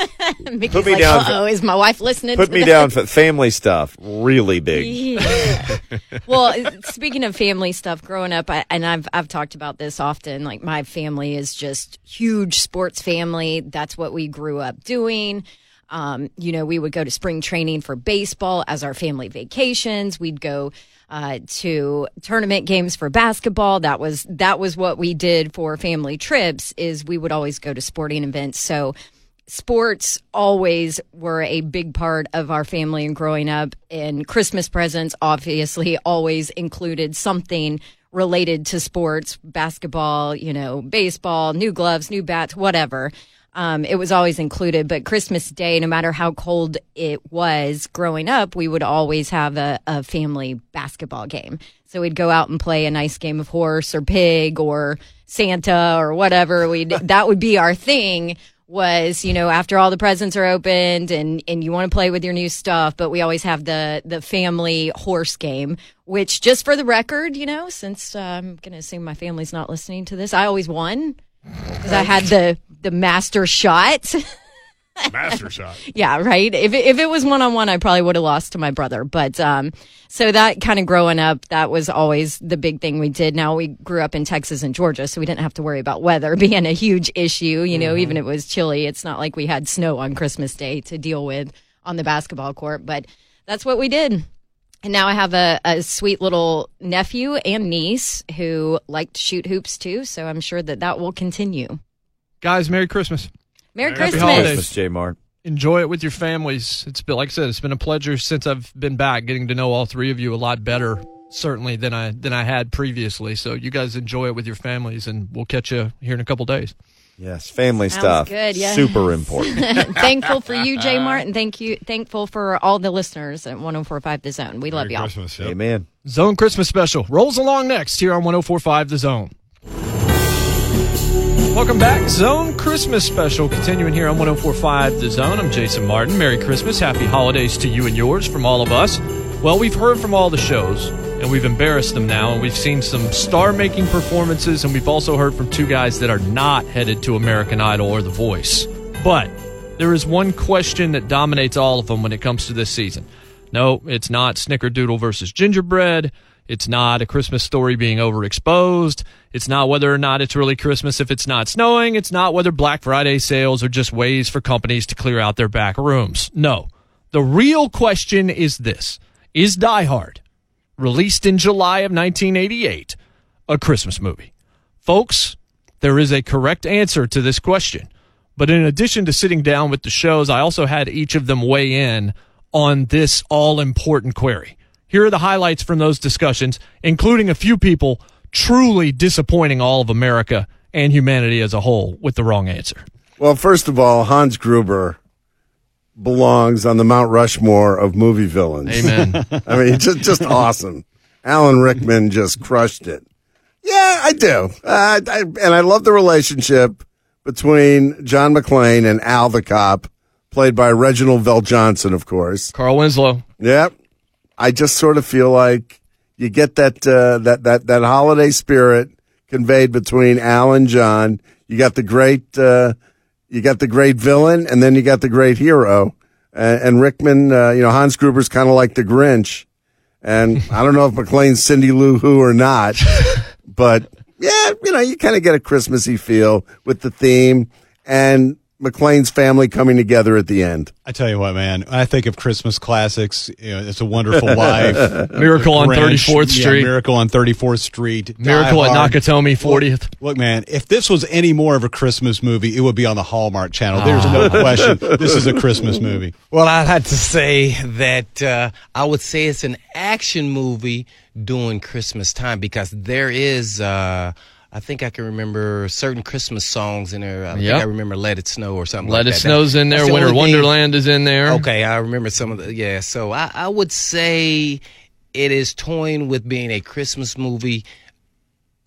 Put me like, down. Oh, is my wife listening? Put to me that? Down for family stuff. Really big. Yeah. Well, speaking of family stuff, growing up, I, and I've I've talked about this often. Like my family is just huge sports family. That's what we grew up doing. Um, you know, we would go to spring training for baseball as our family vacations. We'd go uh, to tournament games for basketball. That was that was what we did for family trips. Is we would always go to sporting events. So. Sports always were a big part of our family and growing up, and Christmas presents obviously always included something related to sports, basketball, you know, baseball, new gloves, new bats, whatever. Um, it was always included, but Christmas Day, no matter how cold it was growing up, we would always have a, a family basketball game. So we'd go out and play a nice game of horse or pig or Santa or whatever. We'd that would be our thing. Was, you know, after all the presents are opened and, and you want to play with your new stuff, but we always have the, the family horse game, which just for the record, you know, since uh, I'm going to assume my family's not listening to this, I always won because I had the, the master shot. Master shot. Yeah, right. If it, if it was one-on-one, I probably would have lost to my brother. But um, so that kind of growing up, that was always the big thing we did. Now we grew up in Texas and Georgia, so we didn't have to worry about weather being a huge issue. You know, mm-hmm. even if it was chilly, it's not like we had snow on Christmas Day to deal with on the basketball court. But that's what we did. And now I have a, a sweet little nephew and niece who like to shoot hoops too, so I'm sure that that will continue. Guys, Merry Christmas. Merry Christmas. Happy Christmas, J. Mark. Enjoy it with your families. It's been, like I said, it's been a pleasure since I've been back, getting to know all three of you a lot better, certainly, than I than I had previously. So you guys enjoy it with your families, and we'll catch you here in a couple days. Yes, family Sounds stuff. Good, yes. Super important. Thankful for you, J. Martin. Thank you. Thankful for all the listeners at one oh four point five The Zone. We Merry love y'all. Christmas, yep. Amen. Zone Christmas Special rolls along next here on one oh four point five The Zone. Welcome back. Zone Christmas Special continuing here on one oh four point five The Zone. I'm Jason Martin. Merry Christmas. Happy holidays to you and yours from all of us. Well, we've heard from all the shows, and we've embarrassed them now, and we've seen some star-making performances, and we've also heard from two guys that are not headed to American Idol or The Voice. But there is one question that dominates all of them when it comes to this season. No, it's not Snickerdoodle versus Gingerbread. It's not A Christmas Story being overexposed. It's not whether or not it's really Christmas if it's not snowing. It's not whether Black Friday sales are just ways for companies to clear out their back rooms. No. The real question is this. Is Die Hard, released in July of nineteen eighty-eight, a Christmas movie? Folks, there is a correct answer to this question. But in addition to sitting down with the shows, I also had each of them weigh in on this all-important query. Here are the highlights from those discussions, including a few people truly disappointing all of America and humanity as a whole with the wrong answer. Well, first of all, Hans Gruber belongs on the Mount Rushmore of movie villains. Amen. I mean, just just awesome. Alan Rickman just crushed it. Yeah, I do. Uh, I, and I love the relationship between John McClain and Al the cop, played by Reginald VelJohnson, of course. Carl Winslow. Yep. I just sort of feel like you get that uh, that that that holiday spirit conveyed between Al and John. You got the great uh, you got the great villain, and then you got the great hero. And, and Rickman, uh, you know, Hans Gruber's kind of like the Grinch. And I don't know if McClain's Cindy Lou Who or not, but yeah, you know, you kind of get a Christmassy feel with the theme and McClain's family coming together at the end. I tell you what, man, I think of Christmas classics. You know, It's a Wonderful Life, Miracle on thirty-fourth Street, yeah, Miracle on thirty-fourth Street, Miracle at Nakatomi fortieth. Look, look, man, if this was any more of a Christmas movie, it would be on the Hallmark Channel. Ah. There's no question. This is a Christmas movie. Well, I'd have to say that uh, I would say it's an action movie during Christmas time because there is. Uh, I think I can remember certain Christmas songs in there. I yep. think I remember Let It Snow or something Let like that. Let It Snow's in there. The Winter Wonderland is in there. Okay, I remember some of the, yeah. So I, I would say it is toying with being a Christmas movie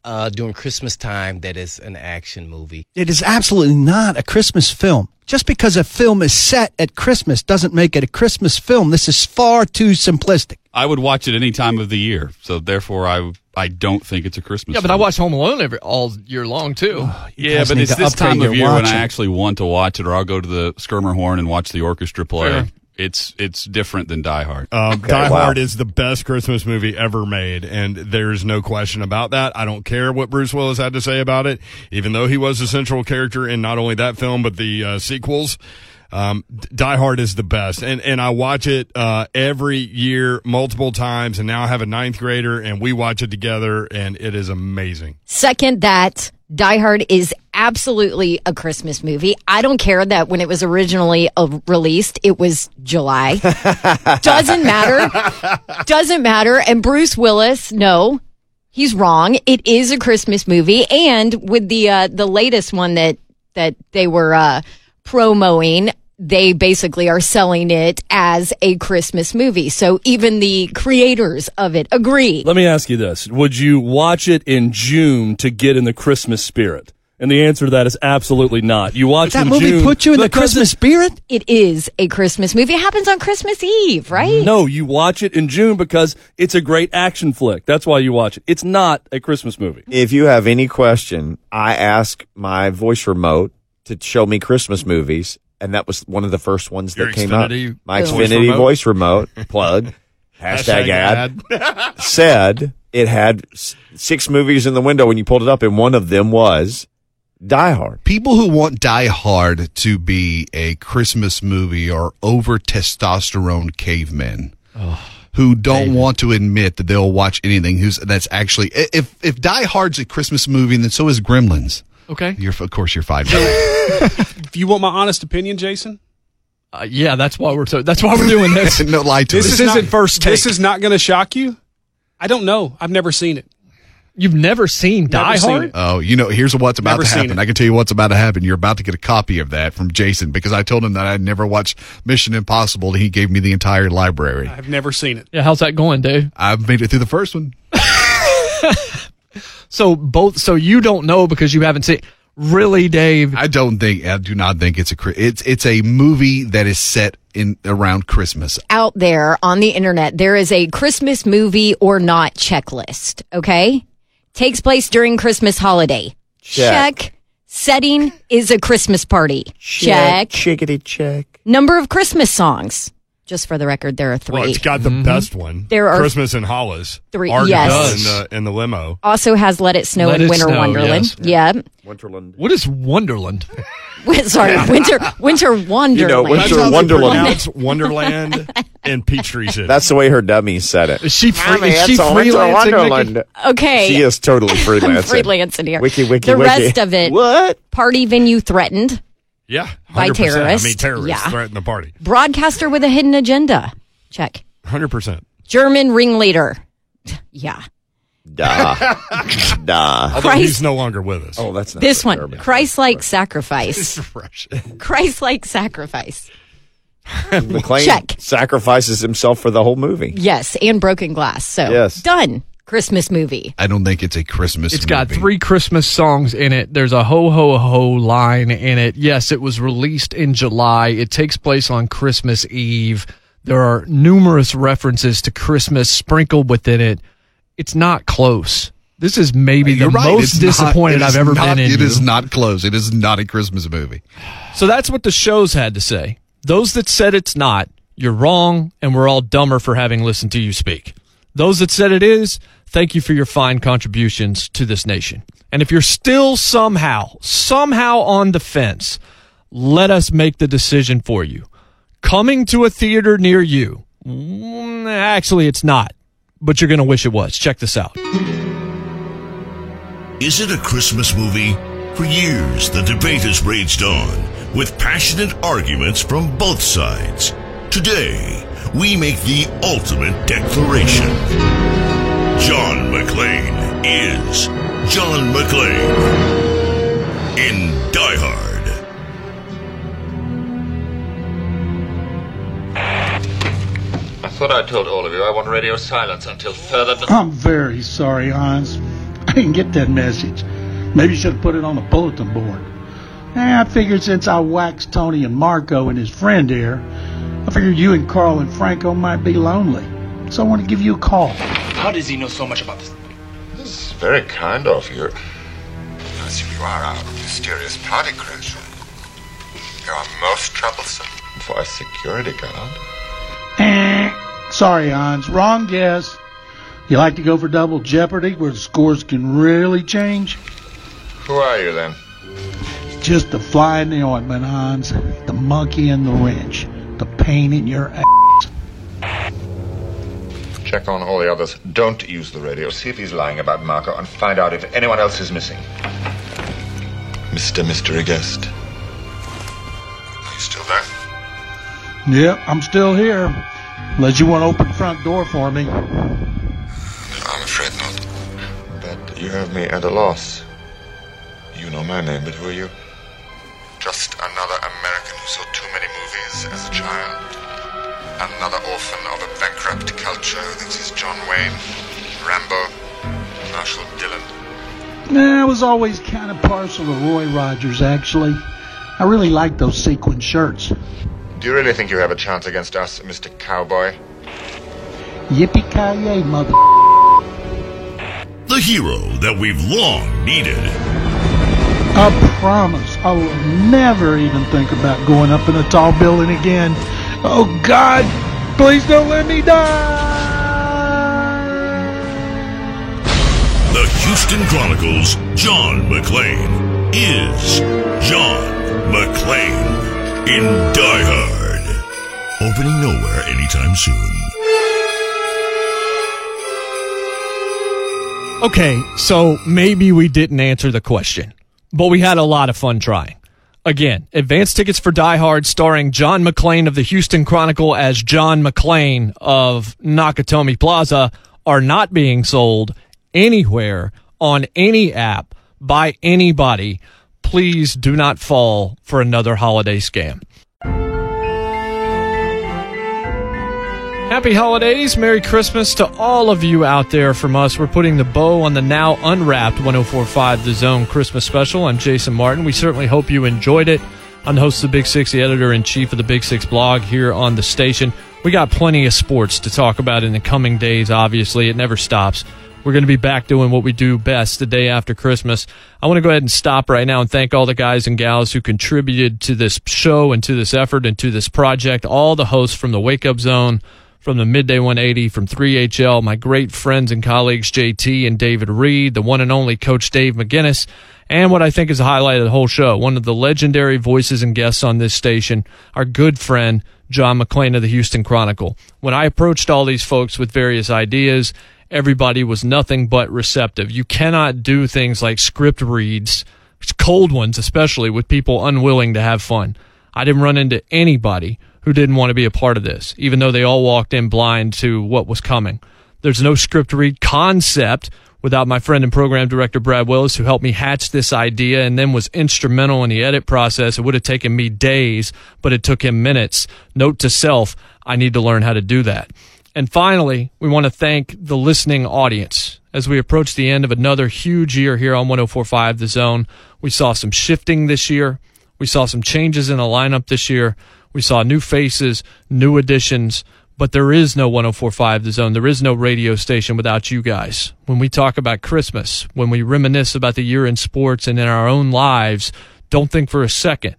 uh, during Christmas time that is an action movie. It is absolutely not a Christmas film. Just because a film is set at Christmas doesn't make it a Christmas film. This is far too simplistic. I would watch it any time of the year, so therefore I I don't think it's a Christmas Yeah, but film. I watch Home Alone every all year long, too. Oh, yeah, but it's this time of year watching. When I actually want to watch it, or I'll go to the Skirmerhorn and watch the orchestra play. Fair. It's it's different than Die Hard. Um, okay, Die wow. Hard is the best Christmas movie ever made, and there's no question about that. I don't care what Bruce Willis had to say about it, even though he was a central character in not only that film but the uh, sequels. Um, Die Hard is the best, and and I watch it uh, every year multiple times, and now I have a ninth grader, and we watch it together, and it is amazing. Second that. Die Hard is absolutely a Christmas movie. I don't care that when it was originally released, it was July. Doesn't matter. Doesn't matter. And Bruce Willis, no, he's wrong. It is a Christmas movie. And with the uh, the latest one that that they were uh, promoting, they basically are selling it as a Christmas movie. So even the creators of it agree. Let me ask you this. Would you watch it in June to get in the Christmas spirit? And the answer to that is absolutely not. You watch that in movie June, put you in the Christmas spirit? It is a Christmas movie. It happens on Christmas Eve, right? No, you watch it in June because it's a great action flick. That's why you watch it. It's not a Christmas movie. If you have any question, I ask my voice remote to show me Christmas movies. And that was one of the first ones Your that came Xfinity up. My Xfinity voice remote, voice remote plug, hashtag, hashtag ad, ad. said it had six movies in the window when you pulled it up, and one of them was Die Hard. People who want Die Hard to be a Christmas movie are over-testosterone cavemen. Oh. Who don't Amen. want to admit that they'll watch anything who's that's actually – if if Die Hard's a Christmas movie, then so is Gremlins. Okay. You're, of course, you're five. If you want my honest opinion, Jason? Uh, yeah, that's why we're so, that's why we're doing this. No lie to this. This isn't first take. This is not going to shock you. I don't know. I've never seen it. You've never seen never Die seen Hard? It. Oh, you know, here's what's about never to happen. I can tell you what's about to happen. You're about to get a copy of that from Jason because I told him that I'd never watched Mission Impossible, and he gave me the entire library. I've never seen it. Yeah, how's that going, Dave? I've made it through the first one. So both, so you don't know because you haven't seen. Really, Dave? I don't think. I do not think it's a. It's it's a movie that is set in around Christmas. Out there on the internet, there is a Christmas movie or not checklist. Okay, takes place during Christmas holiday. Check. Check. Setting is a Christmas party. Check. Chickity check. Number of Christmas songs. Just for the record, there are three. Well, it's got the mm-hmm. best one. There are Christmas in Hollis. Three, Arden yes. In the, in the limo. Also has Let It Snow Let and Winter Snow, Wonderland. Yes. Yeah. yeah. Winterland. What is Wonderland? Sorry, Winter Winter Wonderland. You know, Winter Wonderland. It's Wonderland and Peachtree City. That's the way her dummy said it. Is she, free, I mean, is she freelancing? Okay. She is totally freelancing. freelancing here. Wiki, wiki, the wiki. The rest of it. What? Party venue threatened. Yeah, one hundred percent. By terrorists. I mean, terrorists yeah. threaten the party. Broadcaster with a hidden agenda. Check. one hundred percent. German ringleader. Yeah. Duh. Duh. Although Christ, he's no longer with us. Oh, that's not this one. German. Christ-like Russian. Sacrifice. Russian. Christ-like sacrifice. McClain check. Sacrifices himself for the whole movie. Yes, and Broken Glass. So yes. Done. Christmas movie. I don't think it's a Christmas it's movie. It's got three Christmas songs in it. There's a ho, ho, ho line in it. Yes, it was released in July. It takes place on Christmas Eve. There are numerous references to Christmas sprinkled within it. It's not close. This is maybe You're the right. most it's disappointed not, I've ever not, been in. It you. Is not close. It is not a Christmas movie. So that's what the shows had to say. Those that said it's not, you're wrong, and we're all dumber for having listened to you speak. Those that said it is, thank you for your fine contributions to this nation. And if you're still somehow, somehow on the fence, let us make the decision for you. Coming to a theater near you. Actually, it's not, but you're going to wish it was. Check this out. Is it a Christmas movie? For years, the debate has raged on with passionate arguments from both sides. Today, we make the ultimate declaration. John McClain is John McClain in Die Hard. I thought I told all of you I want radio silence until further... No- I'm very sorry, Hans. I didn't get that message. Maybe you should have put it on the bulletin board. Eh, I figured since I waxed Tony and Marco and his friend here... I figured you and Carl and Franco might be lonely, so I want to give you a call. How does he know so much about this? This is very kind of you. I assume you are our mysterious party crasher. You are most troublesome for a security guard. Eh, sorry, Hans. Wrong guess. You like to go for double jeopardy where the scores can really change? Who are you, then? Just the fly in the ointment, Hans. The monkey in the wrench. The pain in your ass. Check on all the others. Don't use the radio. See if he's lying about Marco and find out if anyone else is missing. Mister Mystery Guest. Are you still there? Yeah, I'm still here. Unless you want to open the front door for me. I'm afraid not. But you have me at a loss. You know my name, but who are you? Just another American who saw too many movies as a child. Another orphan of a bankrupt culture who thinks he's John Wayne, Rambo, Marshall Dillon. Nah, I was always kind of partial to Roy Rogers, actually. I really like those sequin shirts. Do you really think you have a chance against us, Mister Cowboy? Yippee-ki-yay, mother... The hero that we've long needed... I promise I will never even think about going up in a tall building again. Oh, God, please don't let me die. The Houston Chronicle's John McClain is John McClain in Die Hard. Opening nowhere anytime soon. Okay, so maybe we didn't answer the question. But we had a lot of fun trying. Again, advance tickets for Die Hard starring John McClain of the Houston Chronicle as John McClain of Nakatomi Plaza are not being sold anywhere on any app by anybody. Please do not fall for another holiday scam. Happy holidays. Merry Christmas to all of you out there from us. We're putting the bow on the now unwrapped one oh four point five The Zone Christmas special. I'm Jason Martin. We certainly hope you enjoyed it. I'm the host of The Big Six, the editor-in-chief of The Big Six blog here on the station. We got plenty of sports to talk about in the coming days, obviously. It never stops. We're going to be back doing what we do best the day after Christmas. I want to go ahead and stop right now and thank all the guys and gals who contributed to this show and to this effort and to this project, all the hosts from the Wake Up Zone, from the Midday one eighty, from three H L, my great friends and colleagues J T and David Reed, the one and only Coach Dave McGinnis, and what I think is the highlight of the whole show, one of the legendary voices and guests on this station, our good friend John McClain of the Houston Chronicle. When I approached all these folks with various ideas, everybody was nothing but receptive. You cannot do things like script reads, cold ones especially, with people unwilling to have fun. I didn't run into anybody who didn't want to be a part of this, even though they all walked in blind to what was coming. There's no script to read concept without my friend and program director, Brad Willis, who helped me hatch this idea and then was instrumental in the edit process. It would have taken me days, but it took him minutes. Note to self, I need to learn how to do that. And finally, we want to thank the listening audience. As we approach the end of another huge year here on one oh four point five The Zone, we saw some shifting this year. We saw some changes in the lineup this year. We saw new faces, new additions, but there is no one oh four point five The Zone. There is no radio station without you guys. When we talk about Christmas, when we reminisce about the year in sports and in our own lives, don't think for a second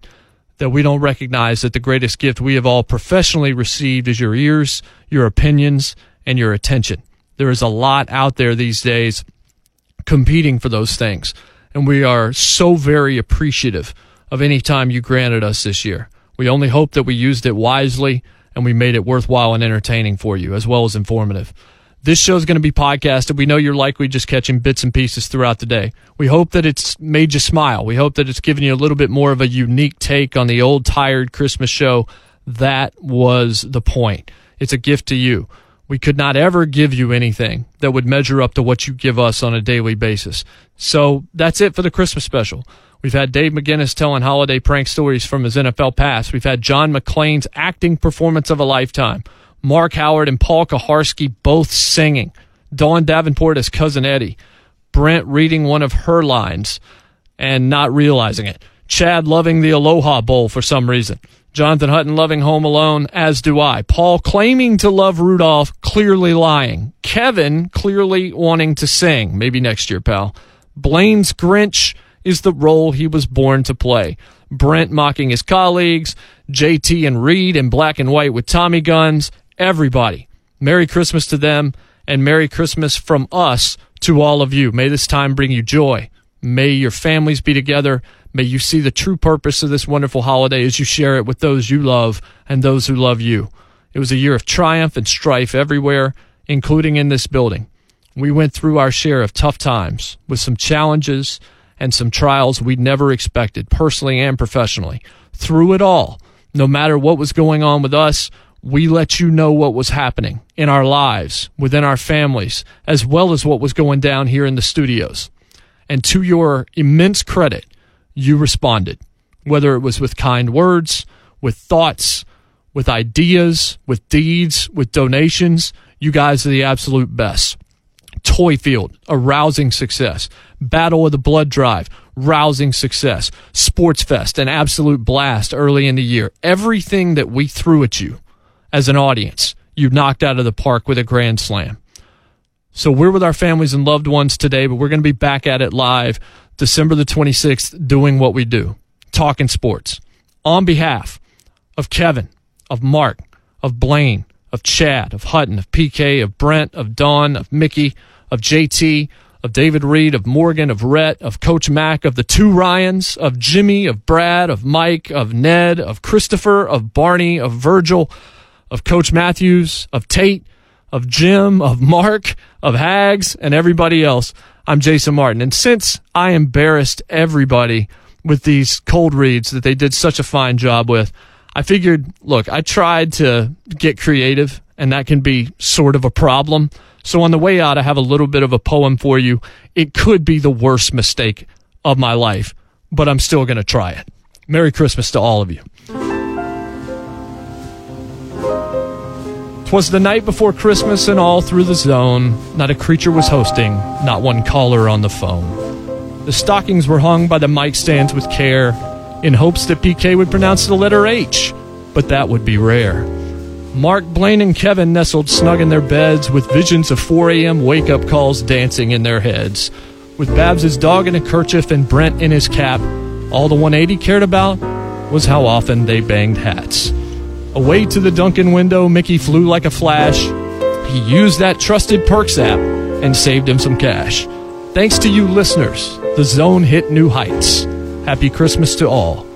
that we don't recognize that the greatest gift we have all professionally received is your ears, your opinions, and your attention. There is a lot out there these days competing for those things, and we are so very appreciative of any time you granted us this year. We only hope that we used it wisely and we made it worthwhile and entertaining for you, as well as informative. This show is going to be podcasted. We know you're likely just catching bits and pieces throughout the day. We hope that it's made you smile. We hope that it's given you a little bit more of a unique take on the old tired Christmas show. That was the point. It's a gift to you. We could not ever give you anything that would measure up to what you give us on a daily basis. So that's it for the Christmas special. We've had Dave McGinnis telling holiday prank stories from his N F L past. We've had John McClain's acting performance of a lifetime. Mark Howard and Paul Kaharski both singing. Dawn Davenport as Cousin Eddie. Brent reading one of her lines and not realizing it. Chad loving the Aloha Bowl for some reason. Jonathan Hutton loving Home Alone, as do I. Paul claiming to love Rudolph, clearly lying. Kevin clearly wanting to sing. Maybe next year, pal. Blaine's Grinch is the role he was born to play. Brent mocking his colleagues, J T and Reed in black and white with Tommy guns, everybody. Merry Christmas to them, and Merry Christmas from us to all of you. May this time bring you joy. May your families be together. May you see the true purpose of this wonderful holiday as you share it with those you love and those who love you. It was a year of triumph and strife everywhere, including in this building. We went through our share of tough times with some challenges and some trials we'd never expected, personally and professionally. Through it all, no matter what was going on with us, we let you know what was happening in our lives, within our families, as well as what was going down here in the studios. And to your immense credit, you responded, whether it was with kind words, with thoughts, with ideas, with deeds, with donations. You guys are the absolute best. Toy Field, a rousing success. Battle of the Blood Drive, rousing success. Sports Fest, an absolute blast early in the year. Everything that we threw at you as an audience, you knocked out of the park with a grand slam. So we're with our families and loved ones today, but we're going to be back at it live December the twenty-sixth, doing what we do, talking sports. On behalf of Kevin, of Mark, of Blaine, of Chad, of Hutton, of P K, of Brent, of Dawn, of Mickey, of J T, of David Reed, of Morgan, of Rhett, of Coach Mack, of the two Ryans, of Jimmy, of Brad, of Mike, of Ned, of Christopher, of Barney, of Virgil, of Coach Matthews, of Tate, of Jim, of Mark, of Hags, and everybody else. I'm Jason Martin. And since I embarrassed everybody with these cold reads that they did such a fine job with, I figured, look, I tried to get creative, and that can be sort of a problem. So on the way out, I have a little bit of a poem for you. It could be the worst mistake of my life, but I'm still going to try it. Merry Christmas to all of you. 'Twas the night before Christmas, and all through the zone, not a creature was hosting, not one caller on the phone. The stockings were hung by the mic stands with care, in hopes that P K would pronounce the letter H, but that would be rare. Mark, Blaine, and Kevin nestled snug in their beds with visions of four a.m. wake-up calls dancing in their heads. With Babs's dog in a kerchief and Brent in his cap, all the one eighty cared about was how often they banged hats. Away to the Duncan window, Mickey flew like a flash. He used that trusted Perks app and saved him some cash. Thanks to you listeners, the zone hit new heights. Happy Christmas to all,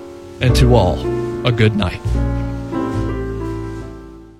and to all, a good night.